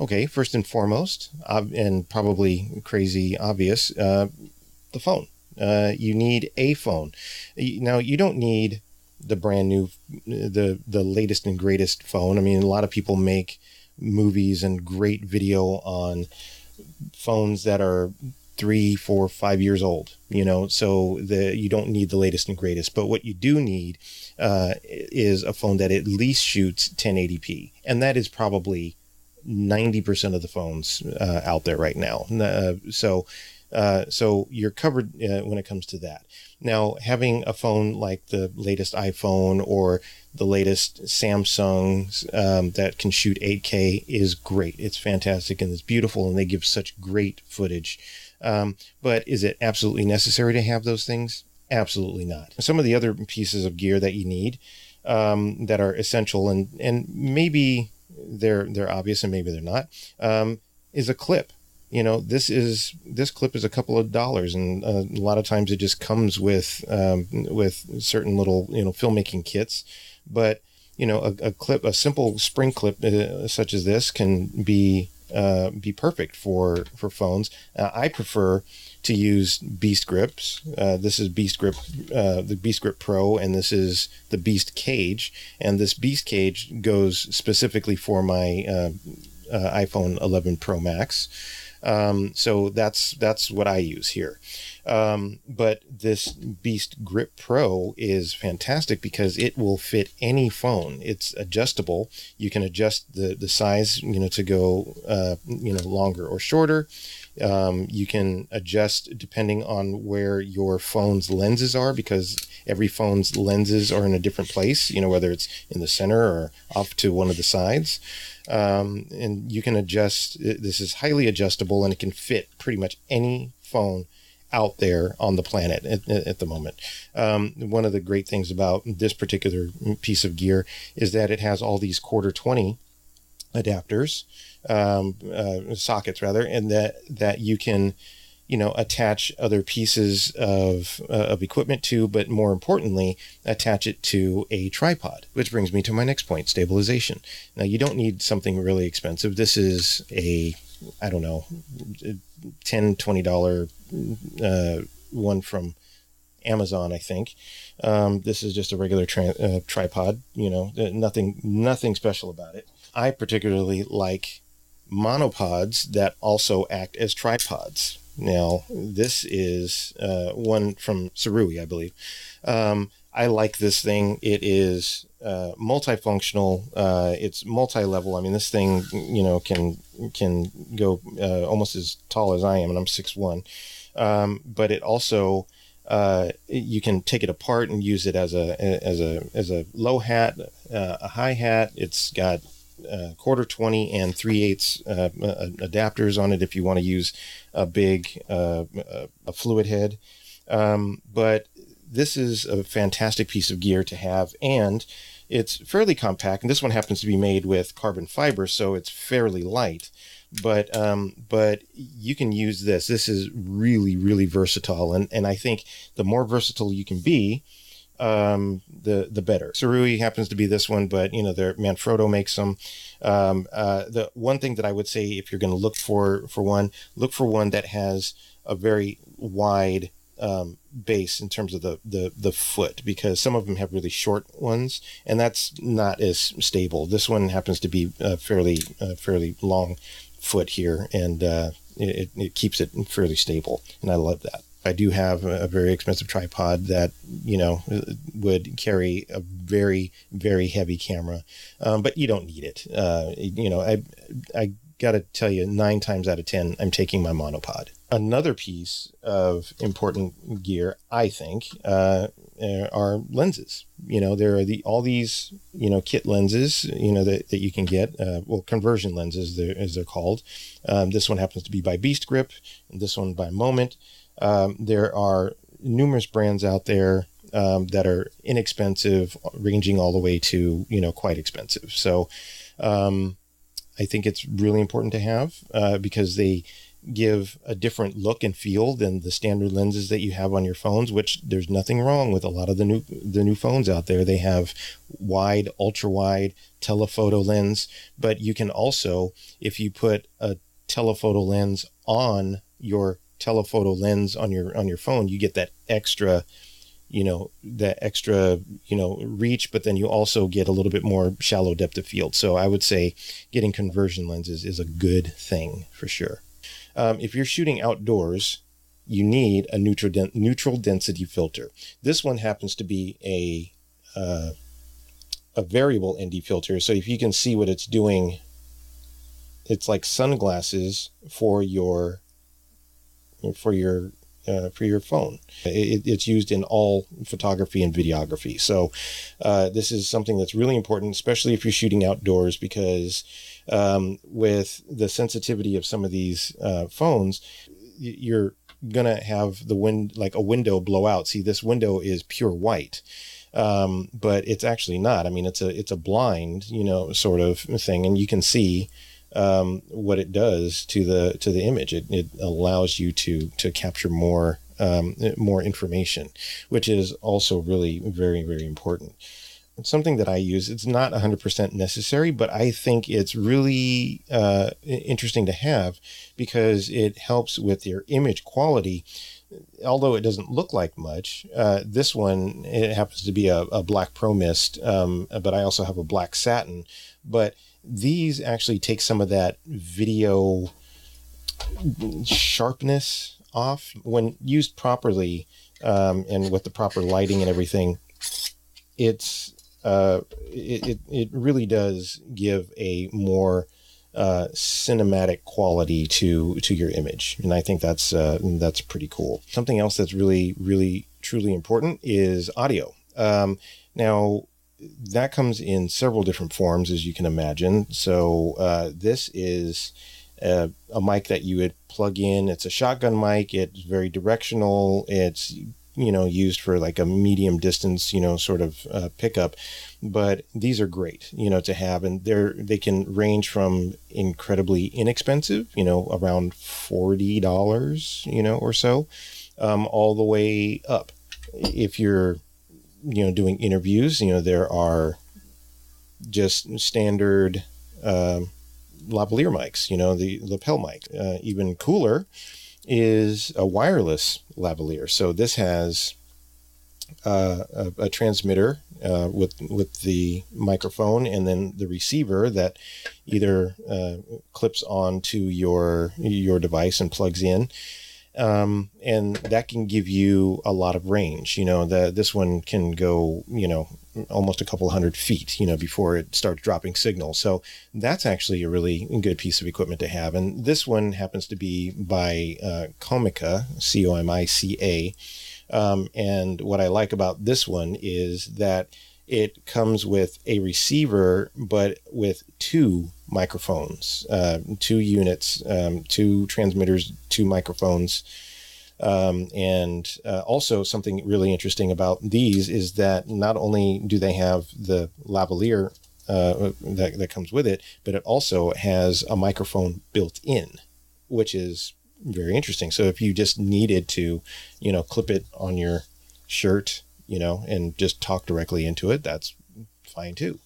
Okay, first and foremost, ob- and probably crazy obvious, uh, the phone. Uh, you need a phone. Now, you don't need the brand new, the, the latest and greatest phone. I mean, a lot of people make movies and great video on phones that are three, four, five years old, you know, so the, you don't need the latest and greatest, but what you do need uh, is a phone that at least shoots ten eighty p. And that is probably ninety percent of the phones uh, out there right now. Uh, so, uh, so you're covered uh, when it comes to that. Now, having a phone like the latest iPhone or the latest Samsung um, that can shoot eight K is great. It's fantastic and it's beautiful, and they give such great footage. Um, but is it absolutely necessary to have those things? Absolutely not. Some of the other pieces of gear that you need um, that are essential, and, and maybe they're they're obvious and maybe they're not, um, is a clip. You know, this is this clip is a couple of dollars, and a lot of times it just comes with um, with certain little, you know, filmmaking kits. But, you know, a, a clip, a simple spring clip uh, such as this can be uh, be perfect for for phones. Uh, I prefer to use Beast Grips. Uh, this is Beast Grip, uh, the Beast Grip Pro, and this is the Beast Cage. And this Beast Cage goes specifically for my uh, uh, iPhone eleven Pro Max. Um, so that's, that's what I use here. Um, but this Beast Grip Pro is fantastic because it will fit any phone. It's adjustable. You can adjust the, the size, you know, to go, uh, you know, longer or shorter. Um, you can adjust depending on where your phone's lenses are, because every phone's lenses are in a different place, you know, whether it's in the center or off to one of the sides. Um, and you can adjust, this is highly adjustable, and it can fit pretty much any phone out there on the planet at, at the moment. Um, one of the great things about this particular piece of gear is that it has all these quarter twenty adapters, um, uh, sockets rather, and that, that you can, you know, attach other pieces of, uh, of equipment to, but more importantly, attach it to a tripod, which brings me to my next point, stabilization. Now, you don't need something really expensive. This is a, I don't know, ten dollars, twenty dollars uh, one from Amazon, I think. Um, this is just a regular tri- uh, tripod, you know, nothing, nothing special about it. I particularly like monopods that also act as tripods. Now, this is uh, one from Cerui, I believe. Um, I like this thing. It is uh, multifunctional. Uh, it's multi-level. I mean, this thing, you know, can can go uh, almost as tall as I am, and I'm six foot one. Um, but it also, uh, you can take it apart and use it as a as a as a low hat, uh, a high hat. It's got Uh, quarter twenty and three eighths uh, uh, adapters on it if you want to use a big uh, a fluid head. Um, but this is a fantastic piece of gear to have, and it's fairly compact. And this one happens to be made with carbon fiber, so it's fairly light. But um, but you can use this. This is really, really versatile, and and I think the more versatile you can be, um the the better. Cerui happens to be this one, but you know, their Manfrotto makes them. Um uh the one thing that I would say, if you're going to look for for one, look for one that has a very wide um base in terms of the the the foot, because some of them have really short ones, and that's not as stable. This one happens to be a fairly a fairly long foot here, and uh it, it keeps it fairly stable, and I love that. I do have a very expensive tripod that, you know, would carry a very, very heavy camera, um, but you don't need it. Uh, you know, I I got to tell you, nine times out of ten, I'm taking my monopod. Another piece of important gear, I think, uh, are lenses. You know, there are the all these, you know, kit lenses, you know, that, that you can get. Uh, well, conversion lenses, they're, as they're called. Um, this one happens to be by Beast Grip, and this one by Moment. Um, there are numerous brands out there um, that are inexpensive, ranging all the way to, you know, quite expensive. So um, I think it's really important to have uh, because they give a different look and feel than the standard lenses that you have on your phones, which there's nothing wrong with a lot of the new the new phones out there. They have wide, ultra wide, telephoto lens, but you can also, if you put a telephoto lens on your telephoto lens on your on your phone, you get that extra, you know, that extra, you know, reach, but then you also get a little bit more shallow depth of field. So I would say getting conversion lenses is a good thing for sure. Um, if you're shooting outdoors, you need a neutral de- neutral density filter. This one happens to be a uh, a variable N D filter. So if you can see what it's doing, it's like sunglasses for your for your uh, for your phone. It, it's used in all photography and videography. So uh, this is something that's really important, especially if you're shooting outdoors, because um, with the sensitivity of some of these uh, phones, your going to have the wind, like a window blow out. See, this window is pure white. Um, but it's actually not. I mean, it's a, it's a blind, you know, sort of thing. And you can see, um, what it does to the, to the image. It, it allows you to, to capture more, um, more information, which is also really very, very important. It's something that I use. It's not a hundred percent necessary, but I think it's really, uh, interesting to have because it helps with your image quality. Although it doesn't look like much, uh, this one, it happens to be a, a black Pro Mist, um, but I also have a black satin. But these actually take some of that video sharpness off. When used properly, um, and with the proper lighting and everything, it's uh, it, it, it really does give a more uh, cinematic quality to, to your image. And I think that's, uh, that's pretty cool. Something else that's really, really, truly important is audio. Um, now that comes in several different forms, as you can imagine. So, uh, this is a, a mic that you would plug in. It's a shotgun mic. It's very directional. It's, you know, used for like a medium distance, you know, sort of uh, pickup, but these are great, you know, to have, and they're, they can range from incredibly inexpensive, you know, around forty dollars, you know, or so, um, all the way up. If you're, you know, doing interviews, you know, there are just standard uh, lavalier mics, you know, the lapel mic, uh, even cooler is a wireless lavalier. So this has uh, a, a transmitter uh, with with the microphone and then the receiver that either uh, clips onto your your device and plugs in, um, and that can give you a lot of range. You know, the this one can go, you know, almost a couple hundred feet, you know, before it starts dropping signals. So that's actually a really good piece of equipment to have. And this one happens to be by uh, Comica, C O M I C A. Um, and what I like about this one is that it comes with a receiver, but with two microphones, uh, two units, um, two transmitters, two microphones. Um, and uh, also something really interesting about these is that not only do they have the lavalier uh, that, that comes with it, but it also has a microphone built in, which is very interesting. So if you just needed to, you know, clip it on your shirt, you know, and just talk directly into it, that's fine too.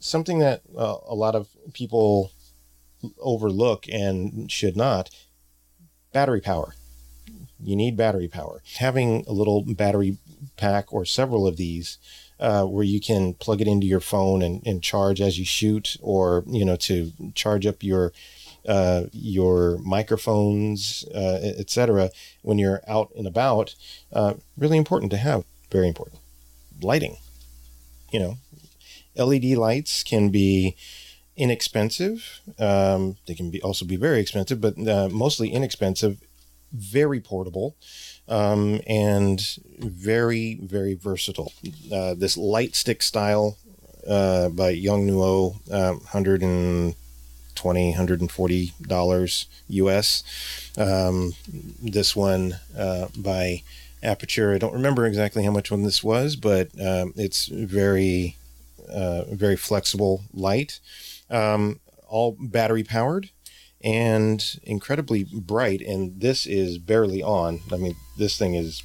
Something that uh, a lot of people overlook and should not, battery power. You need battery power. Having a little battery pack or several of these uh, where you can plug it into your phone and, and charge as you shoot, or, you know, to charge up your uh, your microphones, uh, et cetera, when you're out and about, uh, really important to have. Very important. Lighting. You know, L E D lights can be inexpensive. Um, they can be also be very expensive, but uh, mostly inexpensive. Very portable, um, and very, very versatile. Uh, this light stick style uh, by Young Nuo, um, one hundred twenty dollars, one hundred forty dollars U S. Um, this one uh, by Aperture. I don't remember exactly how much one this was, but um, it's very, uh, very flexible light, um, all battery powered. And incredibly bright, and this is barely on. I mean, this thing is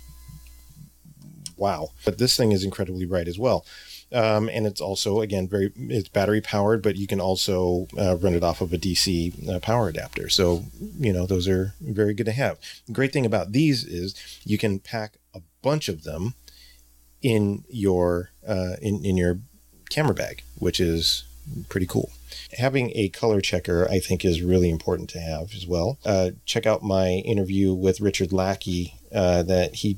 wow, but this thing is incredibly bright as well. Um, and it's also, again, very it's battery powered, but you can also uh, run it off of a D C uh, power adapter. So, you know, those are very good to have. The great thing about these is you can pack a bunch of them in your uh, in in your camera bag, which is pretty cool. Having a color checker, I think, is really important to have as well. Uh, check out my interview with Richard Lackey uh, that he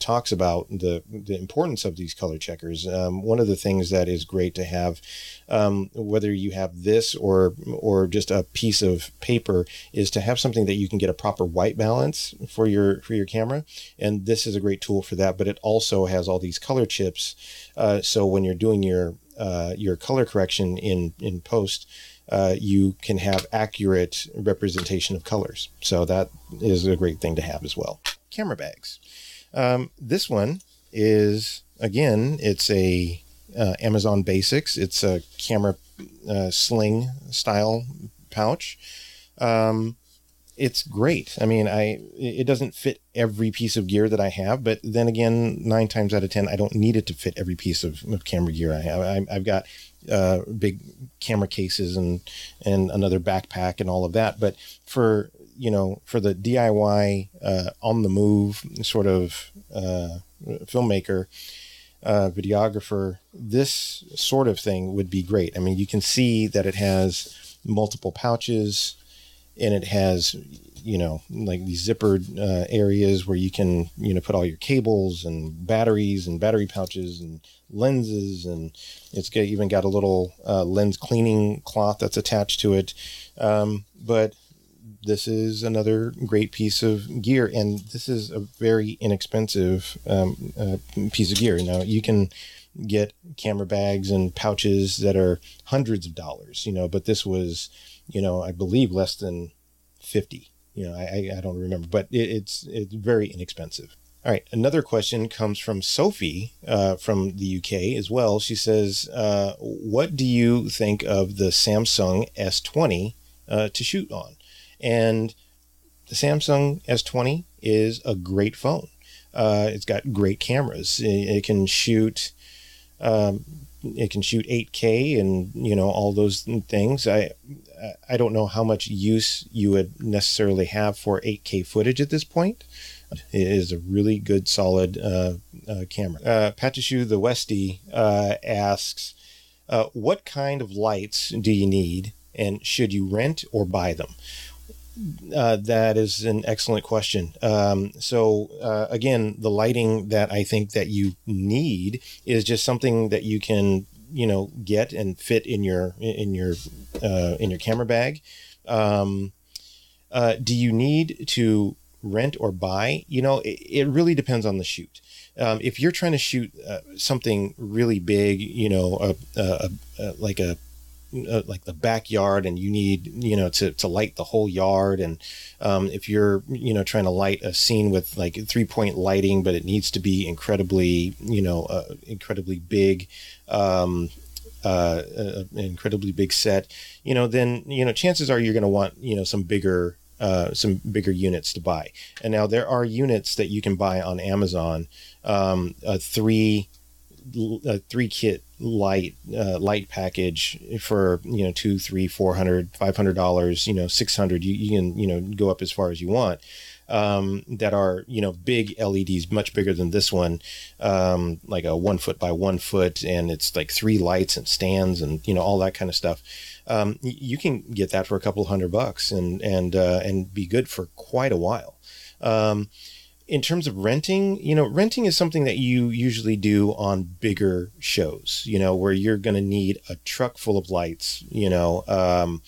talks about the, the importance of these color checkers. Um, one of the things that is great to have, um, whether you have this or or just a piece of paper, is to have something that you can get a proper white balance for your for your camera. And this is a great tool for that. But it also has all these color chips. Uh, so when you're doing your Uh, your color correction in, in post, uh, you can have accurate representation of colors. So that is a great thing to have as well. Camera bags. Um, this one is, again, it's a uh, Amazon Basics. It's a camera uh, sling style pouch. Um, it's great. I mean, I, it doesn't fit every piece of gear that I have, but then again, nine times out of ten, I don't need it to fit every piece of, of camera gear I have. I, I've got uh, big camera cases and, and another backpack and all of that. But for, you know, for the D I Y, uh, on the move sort of, uh, filmmaker, uh, videographer, this sort of thing would be great. I mean, you can see that it has multiple pouches, and it has, you know, like these zippered uh, areas where you can, you know, put all your cables and batteries and battery pouches and lenses. And it's got, even got a little uh, lens cleaning cloth that's attached to it. Um, but this is another great piece of gear. And this is a very inexpensive um, uh, piece of gear. Now, you can get camera bags and pouches that are hundreds of dollars, you know, but this was... you know, I believe less than fifty, you know, I, I don't remember, but it, it's, it's very inexpensive. All right. Another question comes from Sophie, uh, from the U K as well. She says, uh, what do you think of the Samsung S twenty, uh, to shoot on? And the Samsung S twenty is a great phone. Uh, it's got great cameras. It, it can shoot, um, it can shoot eight K and, you know, all those things. I, I don't know how much use you would necessarily have for eight K footage at this point. It is a really good, solid uh, uh, camera. Uh, Patishu the Westie uh, asks, uh, what kind of lights do you need, and should you rent or buy them? Uh, that is an excellent question. Um, so, uh, again, the lighting that I think that you need is just something that you can, you know, get and fit in your, in your, uh, in your camera bag. Um, uh, do you need to rent or buy? You know, it, it really depends on the shoot. Um, if you're trying to shoot uh, something really big, you know, a, a, a, like a, like the backyard, and you need, you know, to, to light the whole yard. And, um, if you're, you know, trying to light a scene with like three point lighting, but it needs to be incredibly, you know, uh, incredibly big, um, uh, uh, incredibly big set, you know, then, you know, chances are you're going to want, you know, some bigger, uh, some bigger units to buy. And now there are units that you can buy on Amazon, um, a three, a three kit light uh, light package for, you know, two, three, four hundred, five hundred dollars, you know, six hundred. You, you can, you know, go up as far as you want. Um, that are, you know, big L E Ds, much bigger than this one, um, like a one foot by one foot, and it's like three lights and stands and, you know, all that kind of stuff. Um, you can get that for a couple hundred bucks and and uh, and be good for quite a while. Um, In terms of renting, you know, renting is something that you usually do on bigger shows, you know, where you're going to need a truck full of lights, you know, um,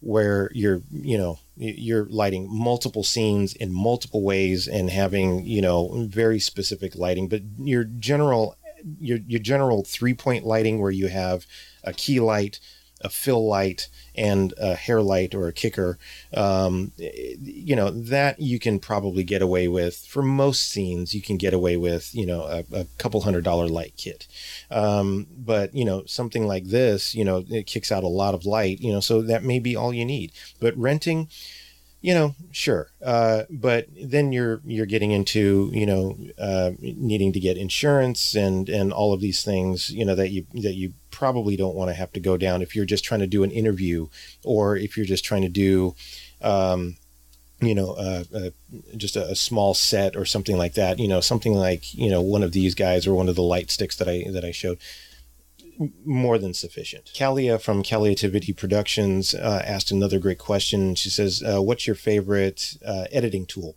where you're, you know, you're lighting multiple scenes in multiple ways and having, you know, very specific lighting. But your general, your, your general three point lighting, where you have a key light, a fill light, and a hair light or a kicker, um, you know, that you can probably get away with for most scenes. You can get away with, you know, a, a couple hundred dollar light kit. Um, but, you know, something like this, you know, it kicks out a lot of light, you know, so that may be all you need. But renting, you know, sure. Uh, but then you're, you're getting into, you know, uh, needing to get insurance and, and all of these things, you know, that you, that you probably don't want to have to go down if you're just trying to do an interview, or if you're just trying to do, um, you know, uh, uh, just a, a small set or something like that, you know, something like, you know, one of these guys or one of the light sticks that I, that I showed. More than sufficient. Kalia from Kaliativity Productions uh, asked another great question. She says, uh, what's your favorite uh, editing tool?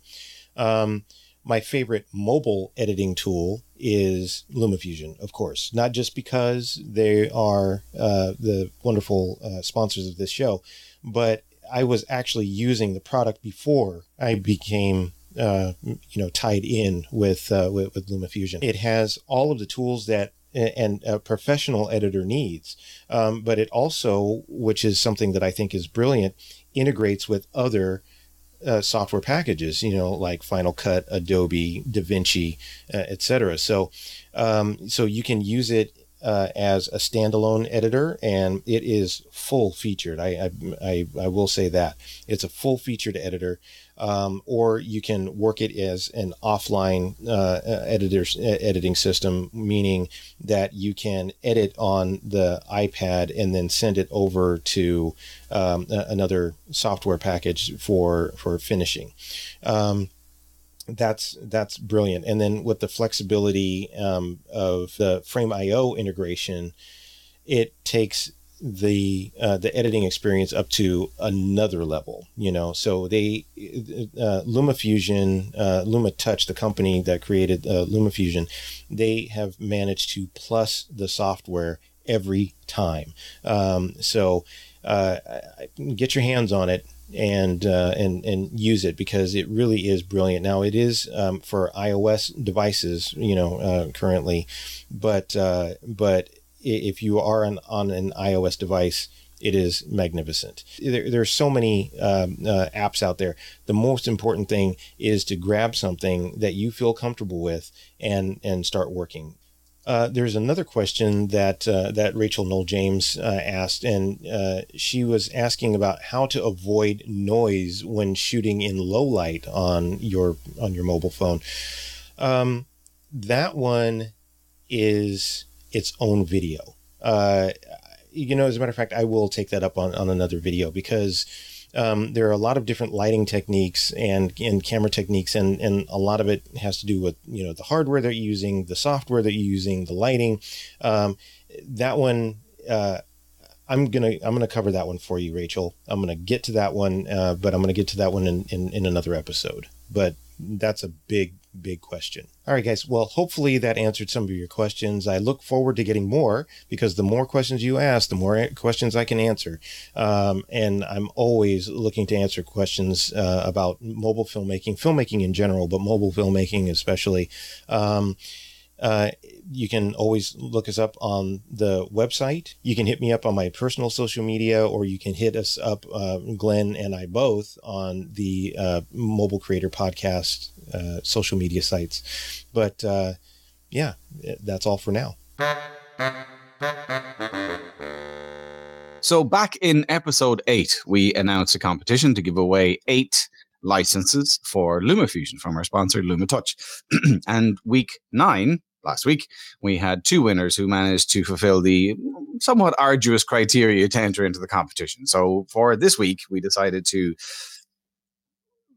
Um, my favorite mobile editing tool is LumaFusion, of course, not just because they are uh, the wonderful uh, sponsors of this show, but I was actually using the product before I became uh, you know, tied in with, uh, with, with LumaFusion. It has all of the tools that and a professional editor needs. Um, but it also, which is something that I think is brilliant, integrates with other uh, software packages, you know, like Final Cut, Adobe, DaVinci, uh, et cetera. So, um, so you can use it uh, as a standalone editor, and it is full featured. I, I, I will say that it's a full featured editor. Um, or you can work it as an offline uh, editor's, uh, editing system, meaning that you can edit on the iPad and then send it over to um, another software package for for finishing. Um, that's that's brilliant. And then with the flexibility um, of the Frame I O integration, it takes the uh, the editing experience up to another level, you know. So they uh, LumaFusion, uh, LumaTouch, the company that created uh, LumaFusion, they have managed to plus the software every time. Um, so uh, get your hands on it and uh, and and use it, because it really is brilliant. Now it is um, for iOS devices, you know, uh, currently, but uh, but. If you are on, on an iOS device, it is magnificent. There, there are so many um, uh, apps out there. The most important thing is to grab something that you feel comfortable with and, and start working. Uh, there's another question that uh, that Rachel Noel James uh, asked, and uh, she was asking about how to avoid noise when shooting in low light on your on your mobile phone. Um, that one is its own video. Uh, you know, as a matter of fact, I will take that up on, on another video, because um, there are a lot of different lighting techniques and, and camera techniques, and, and a lot of it has to do with, you know, the hardware that you're using, the software that you're using, the lighting. Um, that one, uh, I'm gonna I'm gonna cover that one for you, Rachel. I'm gonna get to that one, uh, but I'm gonna get to that one in, in, in another episode. But that's a big, big question. All right, guys. Well, hopefully that answered some of your questions. I look forward to getting more, because the more questions you ask, the more questions I can answer. Um, and I'm always looking to answer questions uh, about mobile filmmaking, filmmaking in general, but mobile filmmaking especially. Um, uh, you can always look us up on the website. You can hit me up on my personal social media, or you can hit us up, uh, Glenn and I both, on the uh, Mobile Creator Podcast uh, social media sites. But uh, yeah, that's all for now. So back in episode eight, we announced a competition to give away eight licenses for LumaFusion from our sponsor, LumaTouch. And week nine, last week, we had two winners who managed to fulfill the somewhat arduous criteria to enter into the competition. So for this week, we decided to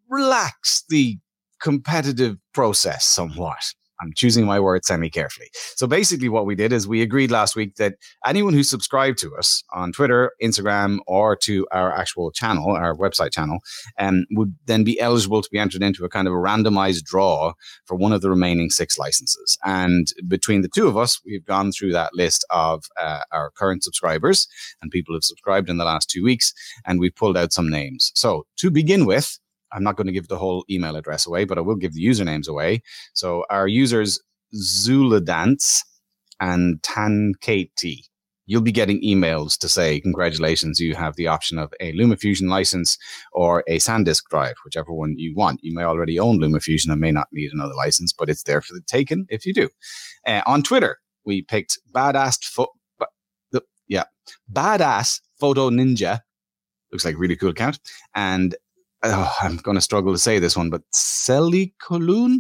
relax the competitive process somewhat. I'm choosing my words semi-carefully. So basically what we did is we agreed last week that anyone who subscribed to us on Twitter, Instagram, or to our actual channel, our website channel, um, would then be eligible to be entered into a kind of a randomized draw for one of the remaining six licenses. And between the two of us, we've gone through that list of uh, our current subscribers and people who have subscribed in the last two weeks, and we've pulled out some names. So to begin with, I'm not going to give the whole email address away, but I will give the usernames away. So our users, Zuladance and Tankati, you'll be getting emails to say, congratulations, you have the option of a LumaFusion license or a SanDisk drive, whichever one you want. You may already own LumaFusion and may not need another license, but it's there for the taking if you do. Uh, on Twitter, we picked Badass, Fo- ba- yeah, Badass Photo Ninja. Looks like a really cool account. And Oh, I'm going to struggle to say this one, but Selikoloon?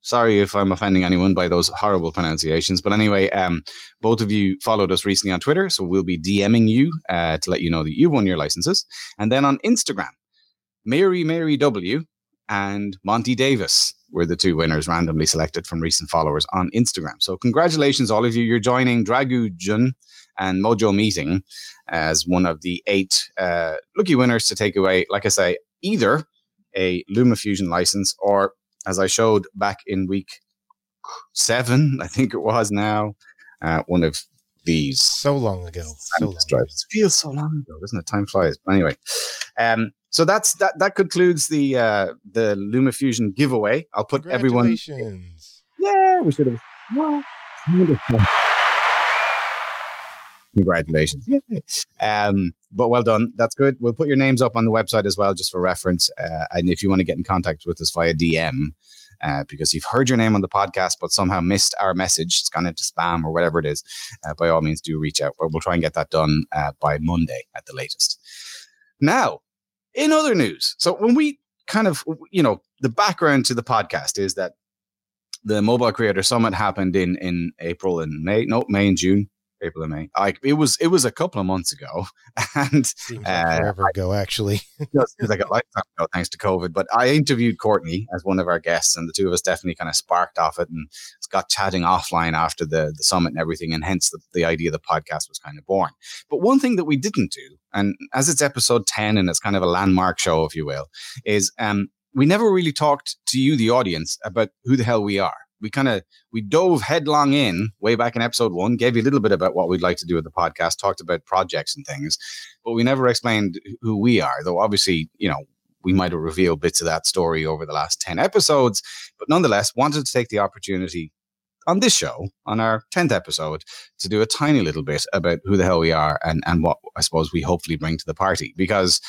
Sorry if I'm offending anyone by those horrible pronunciations. But anyway, um, both of you followed us recently on Twitter, so we'll be DMing you uh, to let you know that you won your licenses. And then on Instagram, Mary Mary W and Monty Davis were the two winners randomly selected from recent followers on Instagram. So congratulations, all of you. You're joining Dragu Jun and Mojo Meeting as one of the eight uh, lucky winners to take away, like I say, either a LumaFusion license or, as I showed back in week seven, I think it was now, uh, one of these. So long ago. So long ago. It feels so long ago, doesn't it? Time flies. But anyway, um, so that's that. That concludes the uh, the LumaFusion giveaway. I'll put everyone. Congratulations. Yeah, we should have. Well, Wonderful. Congratulations. Um, but well done. That's good. We'll put your names up on the website as well, just for reference. Uh, and if you want to get in contact with us via D M, uh, because you've heard your name on the podcast, but somehow missed our message, it's gone into spam or whatever it is, uh, by all means, do reach out. But we'll try and get that done uh, by Monday at the latest. Now, in other news, so when we kind of, you know, the background to the podcast is that the Mobile Creator Summit happened in, in April and May. No, May and June. April and May. I, it was it was a couple of months ago, and seems like uh, forever ago actually. It was like a lifetime ago, thanks to COVID. But I interviewed Courtney as one of our guests, and the two of us definitely kind of sparked off it and got chatting offline after the, the summit and everything, and hence the, the idea of the podcast was kind of born. But one thing that we didn't do, and as it's episode ten and it's kind of a landmark show, if you will, is um, we never really talked to you, the audience, about who the hell we are. We kind of, we dove headlong in way back in episode one, gave you a little bit about what we'd like to do with the podcast, talked about projects and things, but we never explained who we are, though obviously, you know, we might have revealed bits of that story over the last ten episodes, but nonetheless wanted to take the opportunity on this show, on our tenth episode, to do a tiny little bit about who the hell we are and, and what I suppose we hopefully bring to the party. Because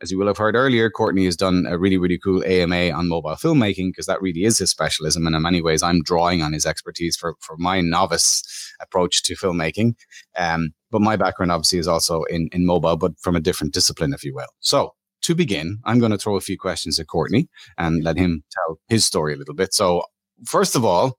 as you will have heard earlier, Courtney has done a really, really cool A M A on mobile filmmaking, because that really is his specialism. And in many ways, I'm drawing on his expertise for, for my novice approach to filmmaking. Um, but my background, obviously, is also in, in mobile, but from a different discipline, if you will. So to begin, I'm going to throw a few questions at Courtney and let him tell his story a little bit. So first of all,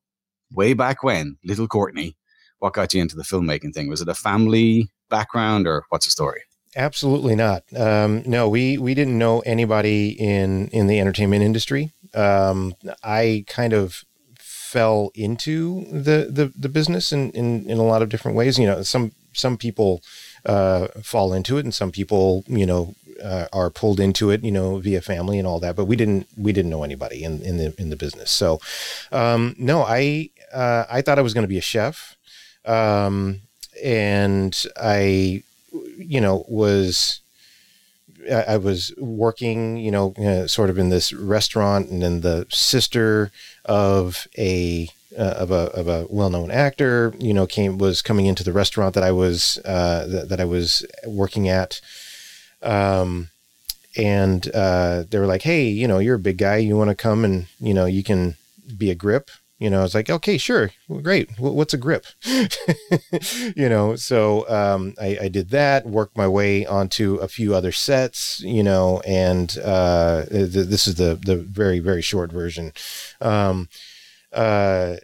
way back when, little Courtney, what got you into the filmmaking thing? Was it a family background or what's the story? Absolutely not. Um, no, we, we didn't know anybody in, in the entertainment industry. Um, I kind of fell into the, the, the business in, in, in a lot of different ways. You know, some, some people, uh, fall into it and some people, you know, uh, are pulled into it, you know, via family and all that, but we didn't, we didn't know anybody in, in the, in the business. So, um, no, I, uh, I thought I was going to be a chef. Um, and I, you know, was, I was working, you know, uh, sort of in this restaurant, and then the sister of a, uh, of a, of a well-known actor, you know, came, was coming into the restaurant that I was, uh, that, that I was working at. Um, and, uh, they were like, hey, you know, you're a big guy. You want to come and, you know, you can be a grip. You know, I was like, okay, sure. Well, great. W- what's a grip? You know, so um, I, I did that, worked my way onto a few other sets, you know, and uh, th- this is the, the very, very short version. Um, uh,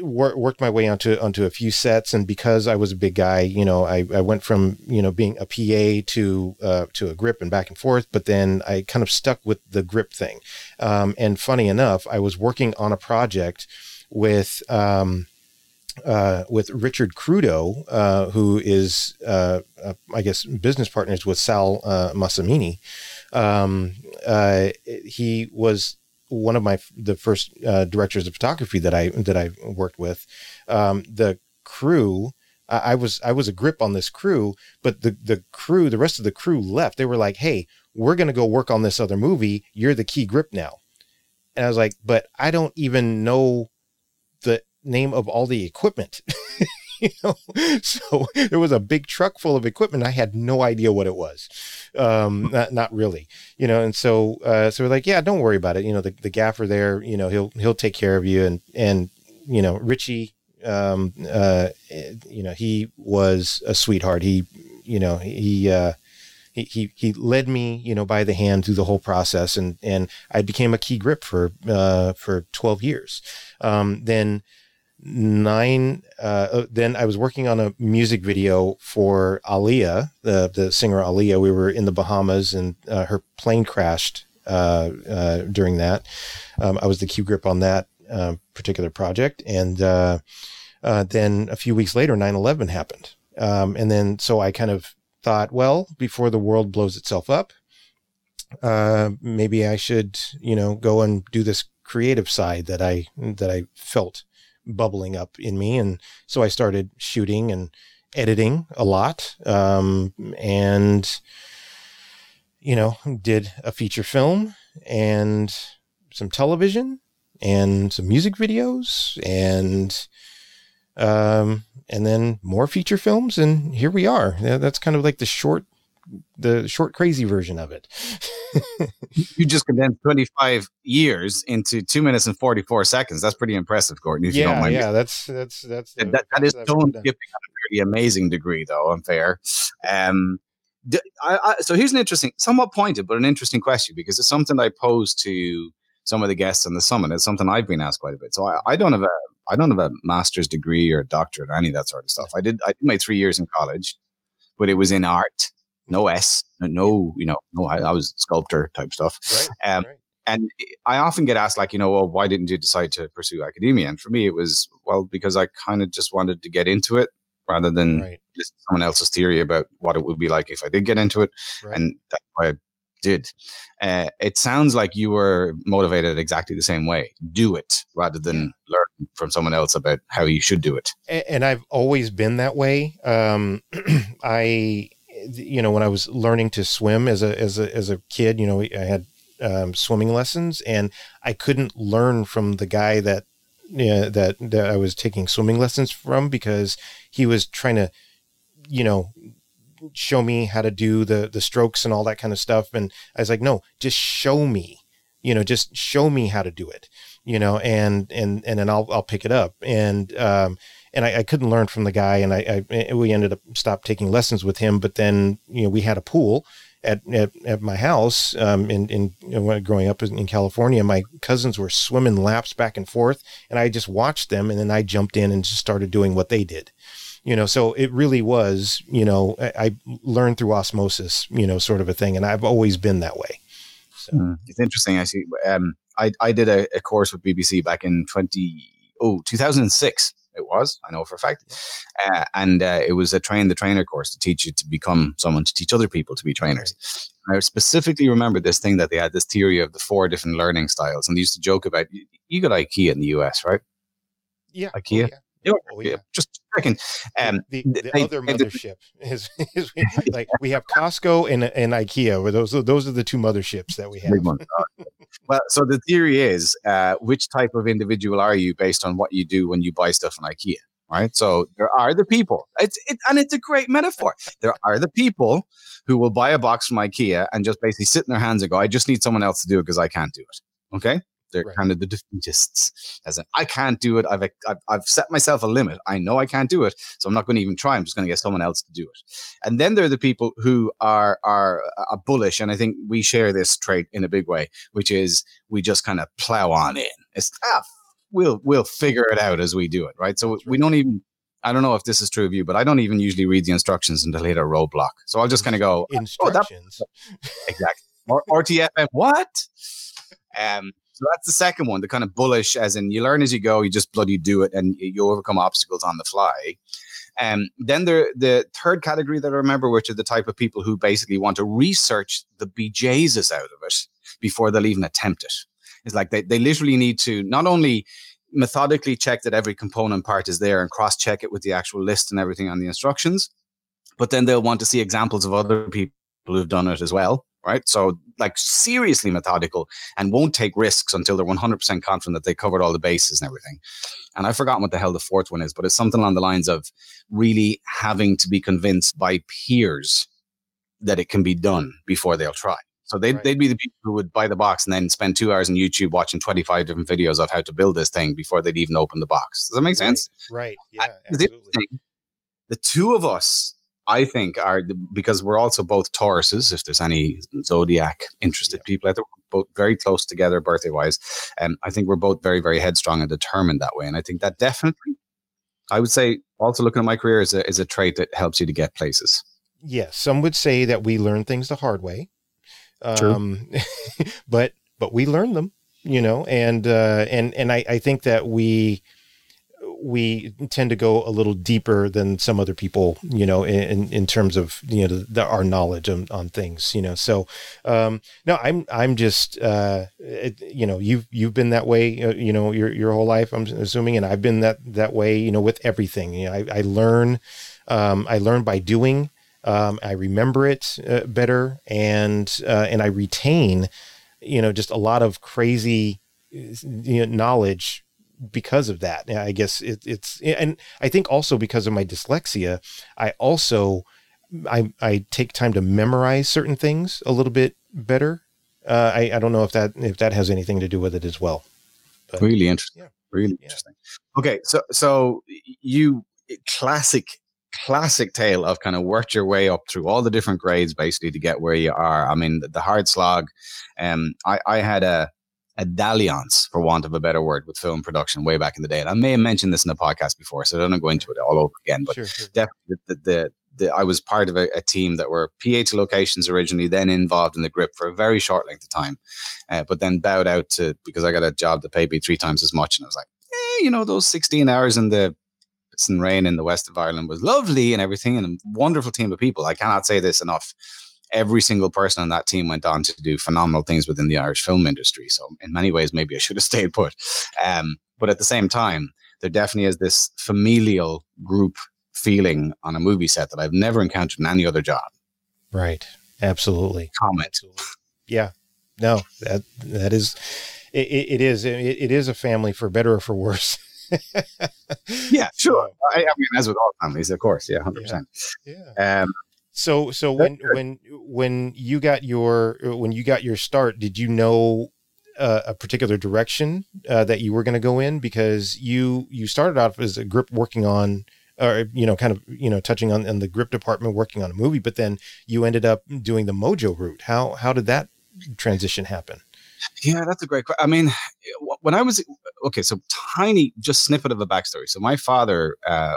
wor- worked my way onto onto a few sets. And because I was a big guy, you know, I, I went from, you know, being a P A to uh, to a grip and back and forth. But then I kind of stuck with the grip thing. Um, and funny enough, I was working on a project with um, uh, with Richard Crudo, uh, who is, uh, uh, I guess, business partners with Sal uh, Massimini. Um, uh, he was one of my the first uh, directors of photography that I that I worked with. Um, the crew, I, I was I was a grip on this crew, but the the crew, the rest of the crew left. They were like, "Hey, we're going to go work on this other movie. You're the key grip now." And I was like, "But I don't even know the name of all the equipment." You know, so there was a big truck full of equipment. I had no idea what it was. Um, not, not really, you know? And so, uh, so we're like, yeah, don't worry about it. You know, the, the gaffer there, you know, he'll, he'll take care of you. And, and, you know, Richie, um, uh, you know, he was a sweetheart. He, you know, he, uh, He, he, he led me, you know, by the hand through the whole process. And, and I became a key grip for, uh, for twelve years. Um, then nine, uh, then I was working on a music video for Aaliyah, the, the singer Aaliyah. We were in the Bahamas and, uh, her plane crashed, uh, uh, during that. Um, I was the key grip on that, uh, particular project. And, uh, uh, then a few weeks later, nine eleven happened. Um, and then, so I kind of thought, well, before the world blows itself up, uh, maybe I should, you know, go and do this creative side that I, that I felt bubbling up in me. And so I started shooting and editing a lot. Um, and, you know, did a feature film and some television and some music videos and, um, and then more feature films, and here we are. That's kind of like the short, the short crazy version of it. You just condensed twenty-five years into two minutes and forty-four seconds. That's pretty impressive, Gordon. If yeah, you don't mind yeah, me. that's that's that's that, that, that is tone skipping on a pretty amazing degree, though. Unfair. Um, I, I, so here's an interesting, somewhat pointed, but an interesting question, because it's something I posed to some of the guests on the summit. It's something I've been asked quite a bit. So I, I don't have a I don't have a master's degree or a doctorate or any of that sort of stuff. I did I did my three years in college, but it was in art. No S, no, you know, no, I, I was sculptor type stuff. Right, um, right. And I often get asked, like, you know, well, why didn't you decide to pursue academia? And for me, it was, well, because I kind of just wanted to get into it rather than right. listen to someone else's theory about what it would be like if I did get into it. Right. And that's why I did. Uh, it sounds like you were motivated exactly the same way. Do it rather than learn from someone else about how you should do it. And, and I've always been that way. Um, I... You know, when I was learning to swim as a as a as a kid, you know, I had um, swimming lessons, and I couldn't learn from the guy that you know, that that I was taking swimming lessons from, because he was trying to, you know, show me how to do the the strokes and all that kind of stuff. And I was like, no, just show me, you know, just show me how to do it, you know, and and and then I'll I'll pick it up. And um, And I, I couldn't learn from the guy, and I, I we ended up stopped taking lessons with him. But then, you know, we had a pool at at, at my house. Um, in in you know, growing up in California, my cousins were swimming laps back and forth, and I just watched them, and then I jumped in and just started doing what they did. You know, so it really was, you know, I, I learned through osmosis, you know, sort of a thing, and I've always been that way. So mm, it's interesting. I see. Um, I I did a, a course with B B C back in twenty oh two thousand six. It was, I know for a fact. Uh, and uh, it was a train the trainer course to teach you to become someone, to teach other people to be trainers. And I specifically remember this thing that they had, this theory of the four different learning styles. And they used to joke about, you got IKEA in the U S, right? Yeah. IKEA. Yeah. Oh, yeah. Just checking. Um, the the, the I, other mothership is, is like we have Costco and and IKEA. Where those those are the two motherships that we have. Well, so the theory is, uh, which type of individual are you based on what you do when you buy stuff in IKEA, right? So there are the people. It's it, and it's a great metaphor. There are the people who will buy a box from IKEA and just basically sit in their hands and go, "I just need someone else to do it because I can't do it." Okay. They're right. kind of the defeatists, as in, I can't do it. I've, I've I've set myself a limit. I know I can't do it, so I'm not going to even try. I'm just going to get someone else to do it. And then there are the people who are are, are bullish, and I think we share this trait in a big way, which is we just kind of plow on in. It's tough. We'll we'll figure it out as we do it, right? So we don't even. I don't know if this is true of you, but I don't even usually read the instructions until I hit a roadblock. So I'll just kind of go instructions. Oh, that, exactly. Or R T F M. What? Um. So that's the second one, the kind of bullish, as in you learn as you go, you just bloody do it, and you overcome obstacles on the fly. And um, then there, the third category that I remember, which are the type of people who basically want to research the bejesus out of it before they'll even attempt it. It's like they, they literally need to not only methodically check that every component part is there and cross-check it with the actual list and everything on the instructions, but then they'll want to see examples of other people who've done it as well. Right. So like seriously methodical and won't take risks until they're one hundred percent confident that they covered all the bases and everything. And I've forgotten what the hell the fourth one is, but it's something along the lines of really having to be convinced by peers that it can be done before they'll try. So they'd, right. they'd be the people who would buy the box and then spend two hours on YouTube watching twenty-five different videos of how to build this thing before they'd even open the box. Does that make sense? Right. right. Yeah, absolutely. The two of us, I think, are because we're also both Tauruses, if there's any Zodiac interested yeah. people out there, we're both very close together birthday wise. And I think we're both very, very headstrong and determined that way. And I think that definitely, I would say, also looking at my career, is a, is a trait that helps you to get places. Yes. Yeah, some would say that we learn things the hard way, um, but, but we learn them, you know, and, uh, and, and I, I think that we, we tend to go a little deeper than some other people, you know, in, in terms of, you know, the, our knowledge on, on things, you know, so, um, no, I'm, I'm just, uh, it, you know, you've, you've been that way, uh, you know, your, your whole life, I'm assuming. And I've been that, that way, you know, with everything. You know, I, I learn, um, I learn by doing, um, I remember it uh, better. And, uh, and I retain, you know, just a lot of crazy you know, knowledge because of that. I guess it, it's, and I think also because of my dyslexia, I also, I, I take time to memorize certain things a little bit better. Uh, I, I don't know if that, if that has anything to do with it as well. But, really interesting. Yeah. Really yeah. interesting. Okay. So, so you classic, classic tale of kind of worked your way up through all the different grades basically to get where you are. I mean, the, the hard slog. Um, I, I had a, a dalliance, for want of a better word, with film production way back in the day. And I may have mentioned this in the podcast before, so I don't go into it all over again. But sure, sure. definitely the, the, the, I was part of a, a team that were P A to locations originally, then involved in the grip for a very short length of time, uh, but then bowed out to because I got a job that paid me three times as much. And I was like, eh, you know, those sixteen hours in the piss and rain in the west of Ireland was lovely and everything, and a wonderful team of people. I cannot say this enough. Every single person on that team went on to do phenomenal things within the Irish film industry. So in many ways, maybe I should have stayed put. Um, but at the same time, there definitely is this familial group feeling on a movie set that I've never encountered in any other job. Right. Absolutely. Comment. Yeah. No, that that is, it, it is, it, it is a family for better or for worse. Yeah, sure. I, I mean, as with all families, of course. Yeah, one hundred percent. Yeah. Um, So, so when, when, when you got your, when you got your start, did you know uh, a particular direction uh, that you were going to go in? Because you, you started off as a grip working on, or, you know, kind of, you know, touching on in the grip department, working on a movie, but then you ended up doing the Mojo route. How, how did that transition happen? Yeah, that's a great question. I mean, when I was, okay, so tiny, just snippet of a backstory. So my father uh,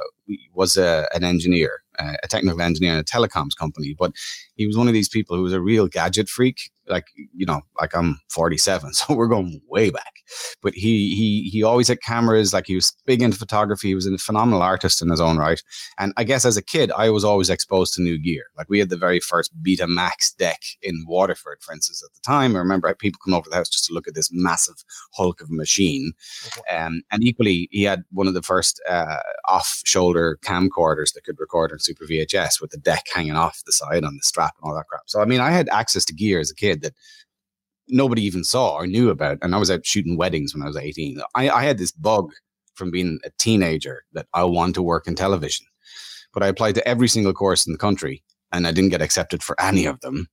was a, an engineer, uh, a technical engineer in a telecoms company, but he was one of these people who was a real gadget freak. Like, you know, like I'm forty-seven, so we're going way back. But he he he always had cameras, like he was big into photography. He was a phenomenal artist in his own right. And I guess as a kid, I was always exposed to new gear. Like we had the very first Betamax deck in Waterford, for instance, at the time. I remember I had people come over to the house just to look at this massive hulk of a machine. Okay. Um, and equally, he had one of the first uh, off-shoulder camcorders that could record on Super V H S with the deck hanging off the side on the strap and all that crap. So, I mean, I had access to gear as a kid that nobody even saw or knew about. And I was out shooting weddings when I was eighteen. I, I had this bug from being a teenager that I wanted to work in television, but I applied to every single course in the country and I didn't get accepted for any of them.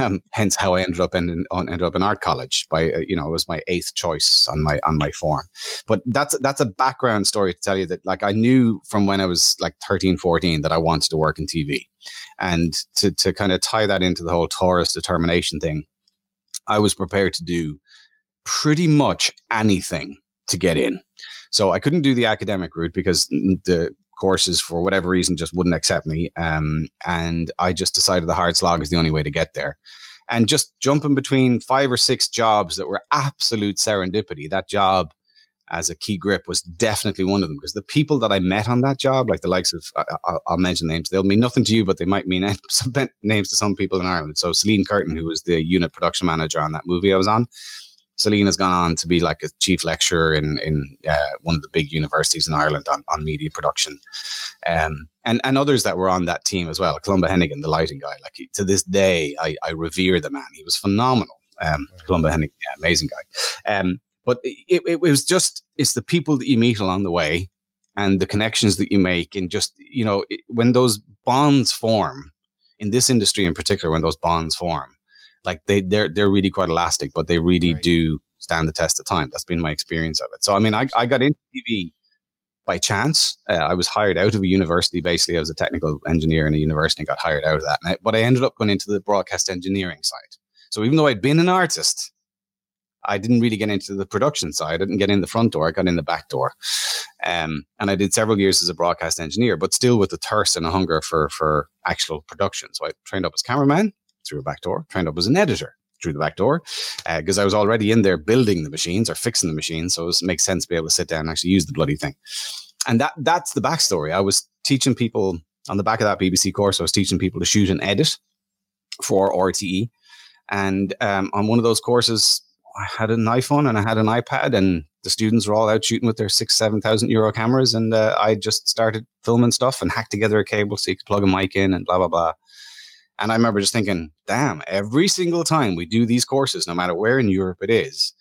Um, hence how I ended up in, on, ended up in art college by, uh, you know, it was my eighth choice on my, on my form. But that's, that's a background story to tell you that, like, I knew from when I was like thirteen, fourteen that I wanted to work in T V, and to, to kind of tie that into the whole Taurus determination thing. I was prepared to do pretty much anything to get in. So I couldn't do the academic route because the courses, for whatever reason, just wouldn't accept me. Um, and I just decided the hard slog is the only way to get there. And just jumping between five or six jobs that were absolute serendipity. That job as a key grip was definitely one of them, because the people that I met on that job, like the likes of, I, I'll mention names, they'll mean nothing to you, but they might mean some names to some people in Ireland. So Celine Curtin, who was the unit production manager on that movie I was on, Celine has gone on to be like a chief lecturer in, in uh, one of the big universities in Ireland on, on media production. Um, and, and others that were on that team as well. Columba Hennigan, the lighting guy, like he, to this day, I, I revere the man. He was phenomenal. Um, Columba Hennigan, yeah, amazing guy. Um, But it, it was just, it's the people that you meet along the way and the connections that you make. And just, you know, it, when those bonds form, in this industry in particular, when those bonds form, like they, they're they're really quite elastic, but they really right. do stand the test of time. That's been my experience of it. So, I mean, I, I got into T V by chance. Uh, I was hired out of a university, basically. I was a technical engineer in a university and got hired out of that. And I, but I ended up going into the broadcast engineering side. So even though I'd been an artist, I didn't really get into the production side. I didn't get in the front door. I got in the back door. Um, and I did several years as a broadcast engineer, but still with the thirst and a hunger for, for actual production. So I trained up as cameraman through a back door, trained up as an editor through the back door, because uh, I was already in there building the machines or fixing the machines. So it was, makes sense to be able to sit down and actually use the bloody thing. And that that's the backstory. I was teaching people on the back of that B B C course. I was teaching people to shoot and edit for R T E. And um, on one of those courses, I had an iPhone and I had an iPad, and the students were all out shooting with their six, seven thousand euro cameras. And uh, I just started filming stuff and hacked together a cable so you could plug a mic in and blah, blah, blah. And I remember just thinking, damn, every single time we do these courses, no matter where in Europe it is,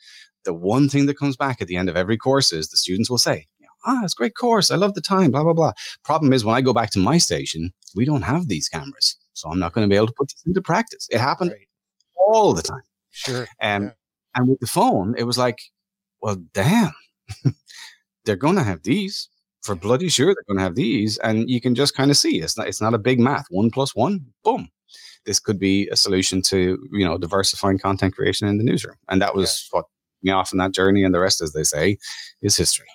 the one thing that comes back at the end of every course is the students will say, ah, it's a great course. I love the time, blah, blah, blah. Problem is, when I go back to my station, we don't have these cameras. So I'm not going to be able to put this into practice. It happened right. all the time. Sure. Um, yeah. And with the phone, it was like, well, damn, they're going to have these. For bloody sure, they're going to have these. And you can just kind of see it's not, it's not a big math. One plus one, boom. This could be a solution to, you know, diversifying content creation in the newsroom. And that was yeah. what me off on that journey. And the rest, as they say, is history.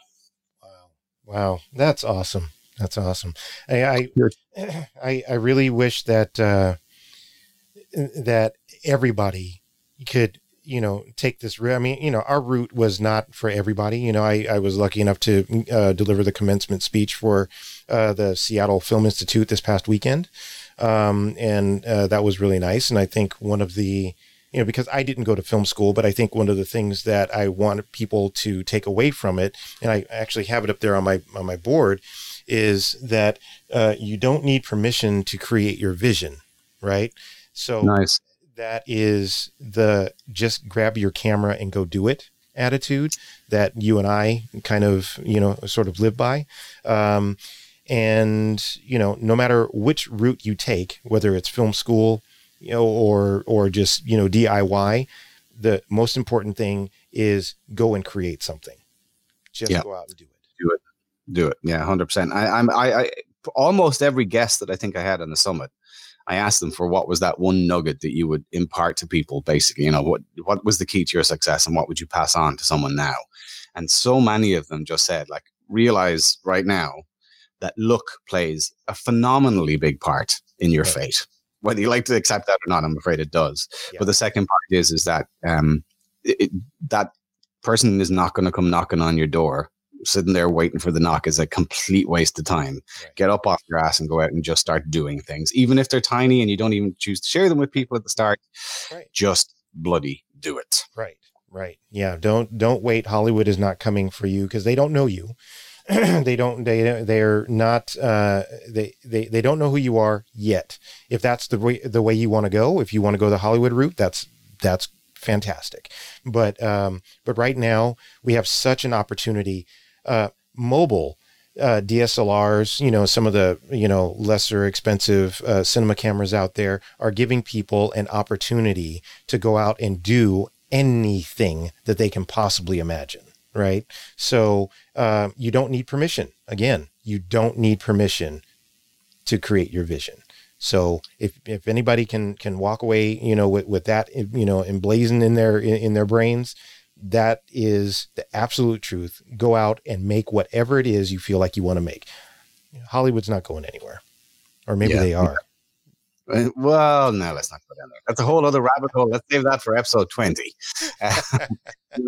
Wow, that's awesome. That's awesome. I I, I, I really wish that uh, that everybody could, you know, take this route. I mean, you know, our route was not for everybody. You know, I, I was lucky enough to uh, deliver the commencement speech for uh, the Seattle Film Institute this past weekend. Um, and uh, that was really nice. And I think one of the, you know, because I didn't go to film school, but I think one of the things that I want people to take away from it, and I actually have it up there on my on my board, is that uh, you don't need permission to create your vision, right? So nice. That is the just grab your camera and go do it attitude that you and I kind of, you know, sort of live by. Um, and, you know, no matter which route you take, whether it's film school, you know, or, or just, you know, D I Y. The most important thing is go and create something. Just yeah. go out and do it. Do it. Do it. Yeah. one hundred percent. I, I'm, I, I, almost every guest that I think I had on the summit, I asked them for what was that one nugget that you would impart to people, basically, you know, what, what was the key to your success and what would you pass on to someone now? And so many of them just said, like, realize right now that look plays a phenomenally big part in your right. fate. Whether you like to accept that or not, I'm afraid it does. Yeah. But the second part is is that um, it, that person is not going to come knocking on your door. Sitting there waiting for the knock is a complete waste of time. Right. Get up off your ass and go out and just start doing things. Even if they're tiny and you don't even choose to share them with people at the start, right. just bloody do it. Right, right. Yeah, don't don't wait. Hollywood is not coming for you because they don't know you. they don't, they, they're not, uh, they, they, they don't know who you are yet. If that's the way, the way you want to go, if you want to go the Hollywood route, that's, that's fantastic. But, um, but right now we have such an opportunity, uh, mobile, uh, D S L Rs, you know, some of the, you know, lesser expensive, uh, cinema cameras out there are giving people an opportunity to go out and do anything that they can possibly imagine. Right. So uh, you don't need permission. Again, you don't need permission to create your vision. So if, if anybody can can walk away, you know, with, with that, you know, emblazoned in their in, in their brains, that is the absolute truth. Go out and make whatever it is you feel like you want to make. Hollywood's not going anywhere, or maybe yeah. they are. Well, no, let's not go down there. That's a whole other rabbit hole. Let's save that for episode twenty. Uh,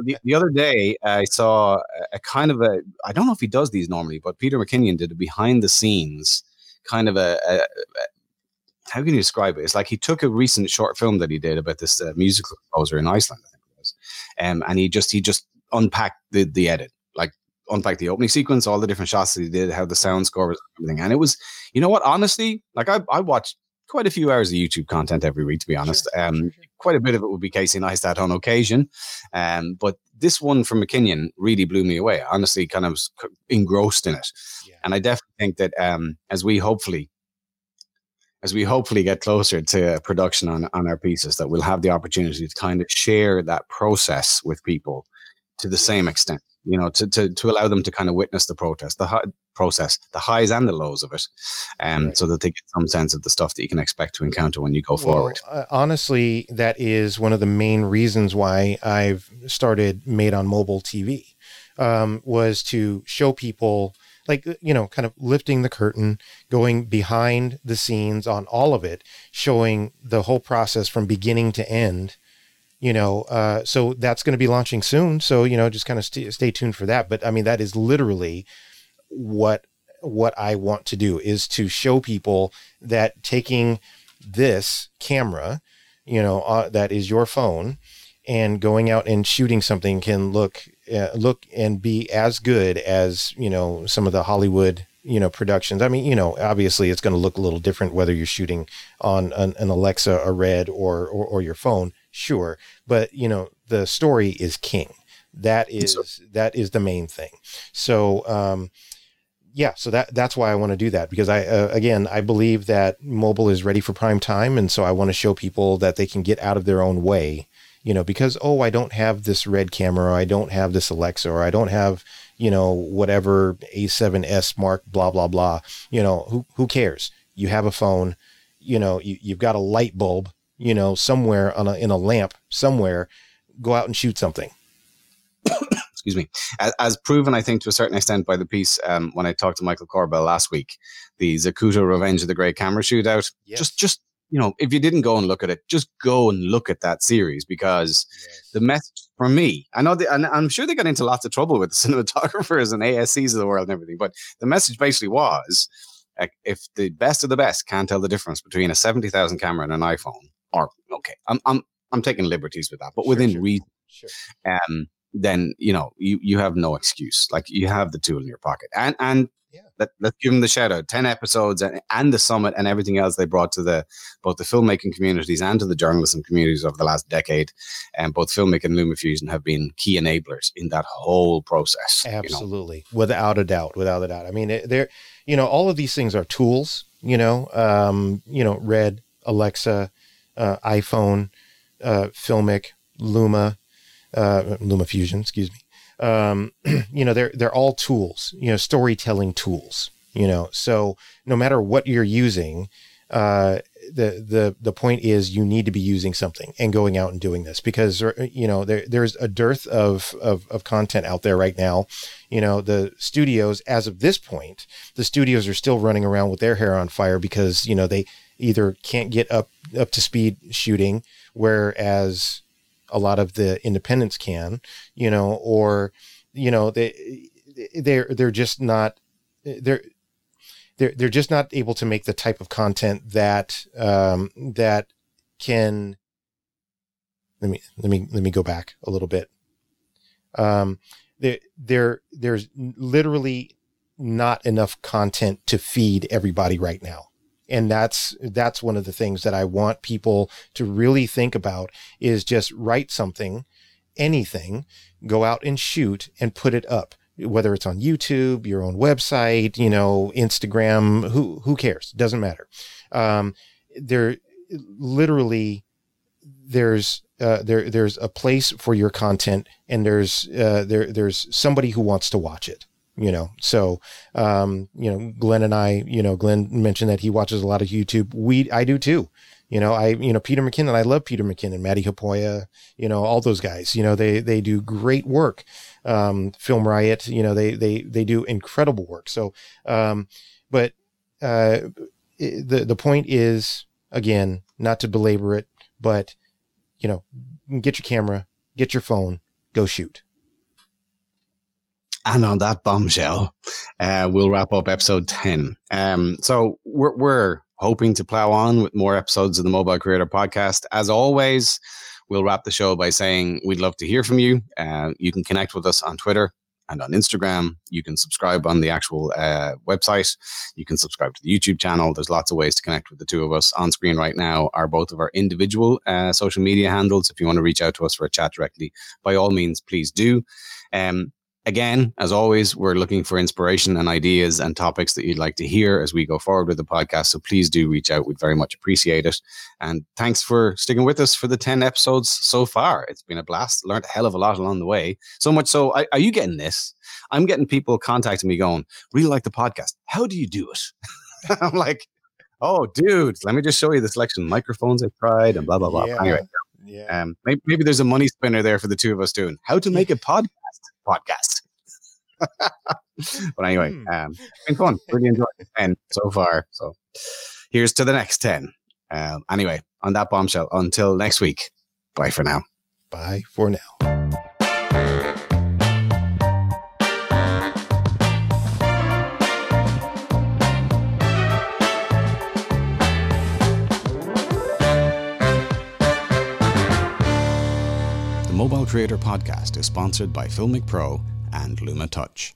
the, the other day, I saw a kind of a, I don't know if he does these normally, but Peter McKinnon did a behind the scenes kind of a, a, a how can you describe it? It's like he took a recent short film that he did about this uh, musical composer in Iceland, I think it was, um, and he just he just unpacked the, the edit, like unpacked the opening sequence, all the different shots that he did, how the sound score was, everything. And it was, you know what, honestly, like I, I watched quite a few hours of YouTube content every week, to be honest. Sure, um, sure, sure. Quite a bit of it would be Casey Neistat on occasion. Um, but this one from McKinnon really blew me away. I honestly kind of was engrossed in it. Yeah. And I definitely think that um, as we hopefully as we hopefully get closer to production on, on our pieces, that we'll have the opportunity to kind of share that process with people to the yeah. same extent, you know, to, to, to allow them to kind of witness the protest, the hi- process, the highs and the lows of it. Um, right. So that they get some sense of the stuff that you can expect to encounter when you go well, forward. Uh, honestly, that is one of the main reasons why I've started Made on Mobile T V, um, was to show people, like, you know, kind of lifting the curtain, going behind the scenes on all of it, showing the whole process from beginning to end. You know, uh, so that's going to be launching soon. So, you know, just kind of st- stay tuned for that. But I mean, that is literally what what I want to do, is to show people that taking this camera, you know, uh, that is your phone, and going out and shooting something can look uh, look and be as good as, you know, some of the Hollywood, you know, productions. I mean, you know, obviously it's going to look a little different whether you're shooting on an, an Alexa, a Red, or, or or your phone. Sure. But, you know, the story is king. That is so, that is the main thing. So um, yeah, so that that's why I want to do that, because I uh, again I believe that mobile is ready for prime time, and so I want to show people that they can get out of their own way. You know, because, oh, I don't have this Red camera, or I don't have this Alexa, or I don't have, you know, whatever A seven S Mark, blah, blah, blah. You know, who who cares? You have a phone, you know, you, you've got a light bulb, you know, somewhere on a, in a lamp somewhere. Go out and shoot something. Excuse me. As, as proven, I think, to a certain extent by the piece um, when I talked to Michael Corbell last week, the Zacuto Revenge of the Grey Camera shootout. Yes. Just, just. You know, if you didn't go and look at it, just go and look at that series, because yes. the message for me, I know, they, and I'm sure they got into lots of trouble with the cinematographers and A S Cs of the world and everything, but the message basically was, uh, if the best of the best can't tell the difference between a seventy thousand camera and an iPhone, or okay, I'm I'm I'm taking liberties with that, but sure, within sure. reason, sure. um, then you know you you have no excuse. Like, you have the tool in your pocket, and and. Yeah. Let, let's give them the shout out. ten episodes and, and the summit and everything else they brought to the both the filmmaking communities and to the journalism communities over the last decade. And both Filmic and LumaFusion have been key enablers in that whole process. Absolutely. You know? Without a doubt. Without a doubt. I mean, they're, you know, all of these things are tools, you know, um, you know, Red, Alexa, uh, iPhone, uh, Filmic, Luma, uh, LumaFusion, excuse me. Um, you know, they're, they're all tools, you know, storytelling tools, you know, so no matter what you're using, uh, the, the, the point is you need to be using something and going out and doing this, because, you know, there, there's a dearth of, of, of content out there right now. You know, the studios, as of this point, the studios are still running around with their hair on fire because, you know, they either can't get up, up to speed shooting, whereas a lot of the independents can, you know, or, you know, they, they're, they're just not, they're, they're, they're just not able to make the type of content that, um, that can, let me, let me, let me go back a little bit. Um, there, there, there's literally not enough content to feed everybody right now. And that's, that's one of the things that I want people to really think about, is just write something, anything, go out and shoot and put it up, whether it's on YouTube, your own website, you know, Instagram, who, who cares? Doesn't matter. Um, there literally there's, uh, there, there's a place for your content, and there's, uh, there, there's somebody who wants to watch it. You know, so, um, you know, Glenn and I, you know, Glenn mentioned that he watches a lot of YouTube. We, I do too. You know, I, you know, Peter McKinnon, I love Peter McKinnon, Matty Hapoya, you know, all those guys, you know, they, they do great work. Um, Film Riot, you know, they, they, they do incredible work. So, um, but, uh, the, the point is, again, not to belabor it, but, you know, get your camera, get your phone, go shoot. And on that bombshell, uh, we'll wrap up episode ten. Um, so we're, we're hoping to plow on with more episodes of the Mobile Creator Podcast. As always, we'll wrap the show by saying we'd love to hear from you. Uh, you can connect with us on Twitter and on Instagram. You can subscribe on the actual uh, website. You can subscribe to the YouTube channel. There's lots of ways to connect with the two of us. On screen right now are both of our individual uh, social media handles. If you want to reach out to us for a chat directly, by all means, please do. Um, Again, as always, we're looking for inspiration and ideas and topics that you'd like to hear as we go forward with the podcast. So please do reach out. We'd very much appreciate it. And thanks for sticking with us for the ten episodes so far. It's been a blast. Learned a hell of a lot along the way. So much so, I, are you getting this? I'm getting people contacting me going, really like the podcast. How do you do it? I'm like, oh, dude, let me just show you the selection of microphones I've tried and blah, blah, blah. Yeah. Anyway, yeah. Um, maybe, maybe there's a money spinner there for the two of us doing how to make a podcast. podcast but anyway um it's been fun, really enjoyed the ten so far, so here's to the next ten. Um anyway, on that bombshell, until next week, bye for now. Bye for now. The Mobile Creator Podcast is sponsored by Filmic Pro and LumaTouch.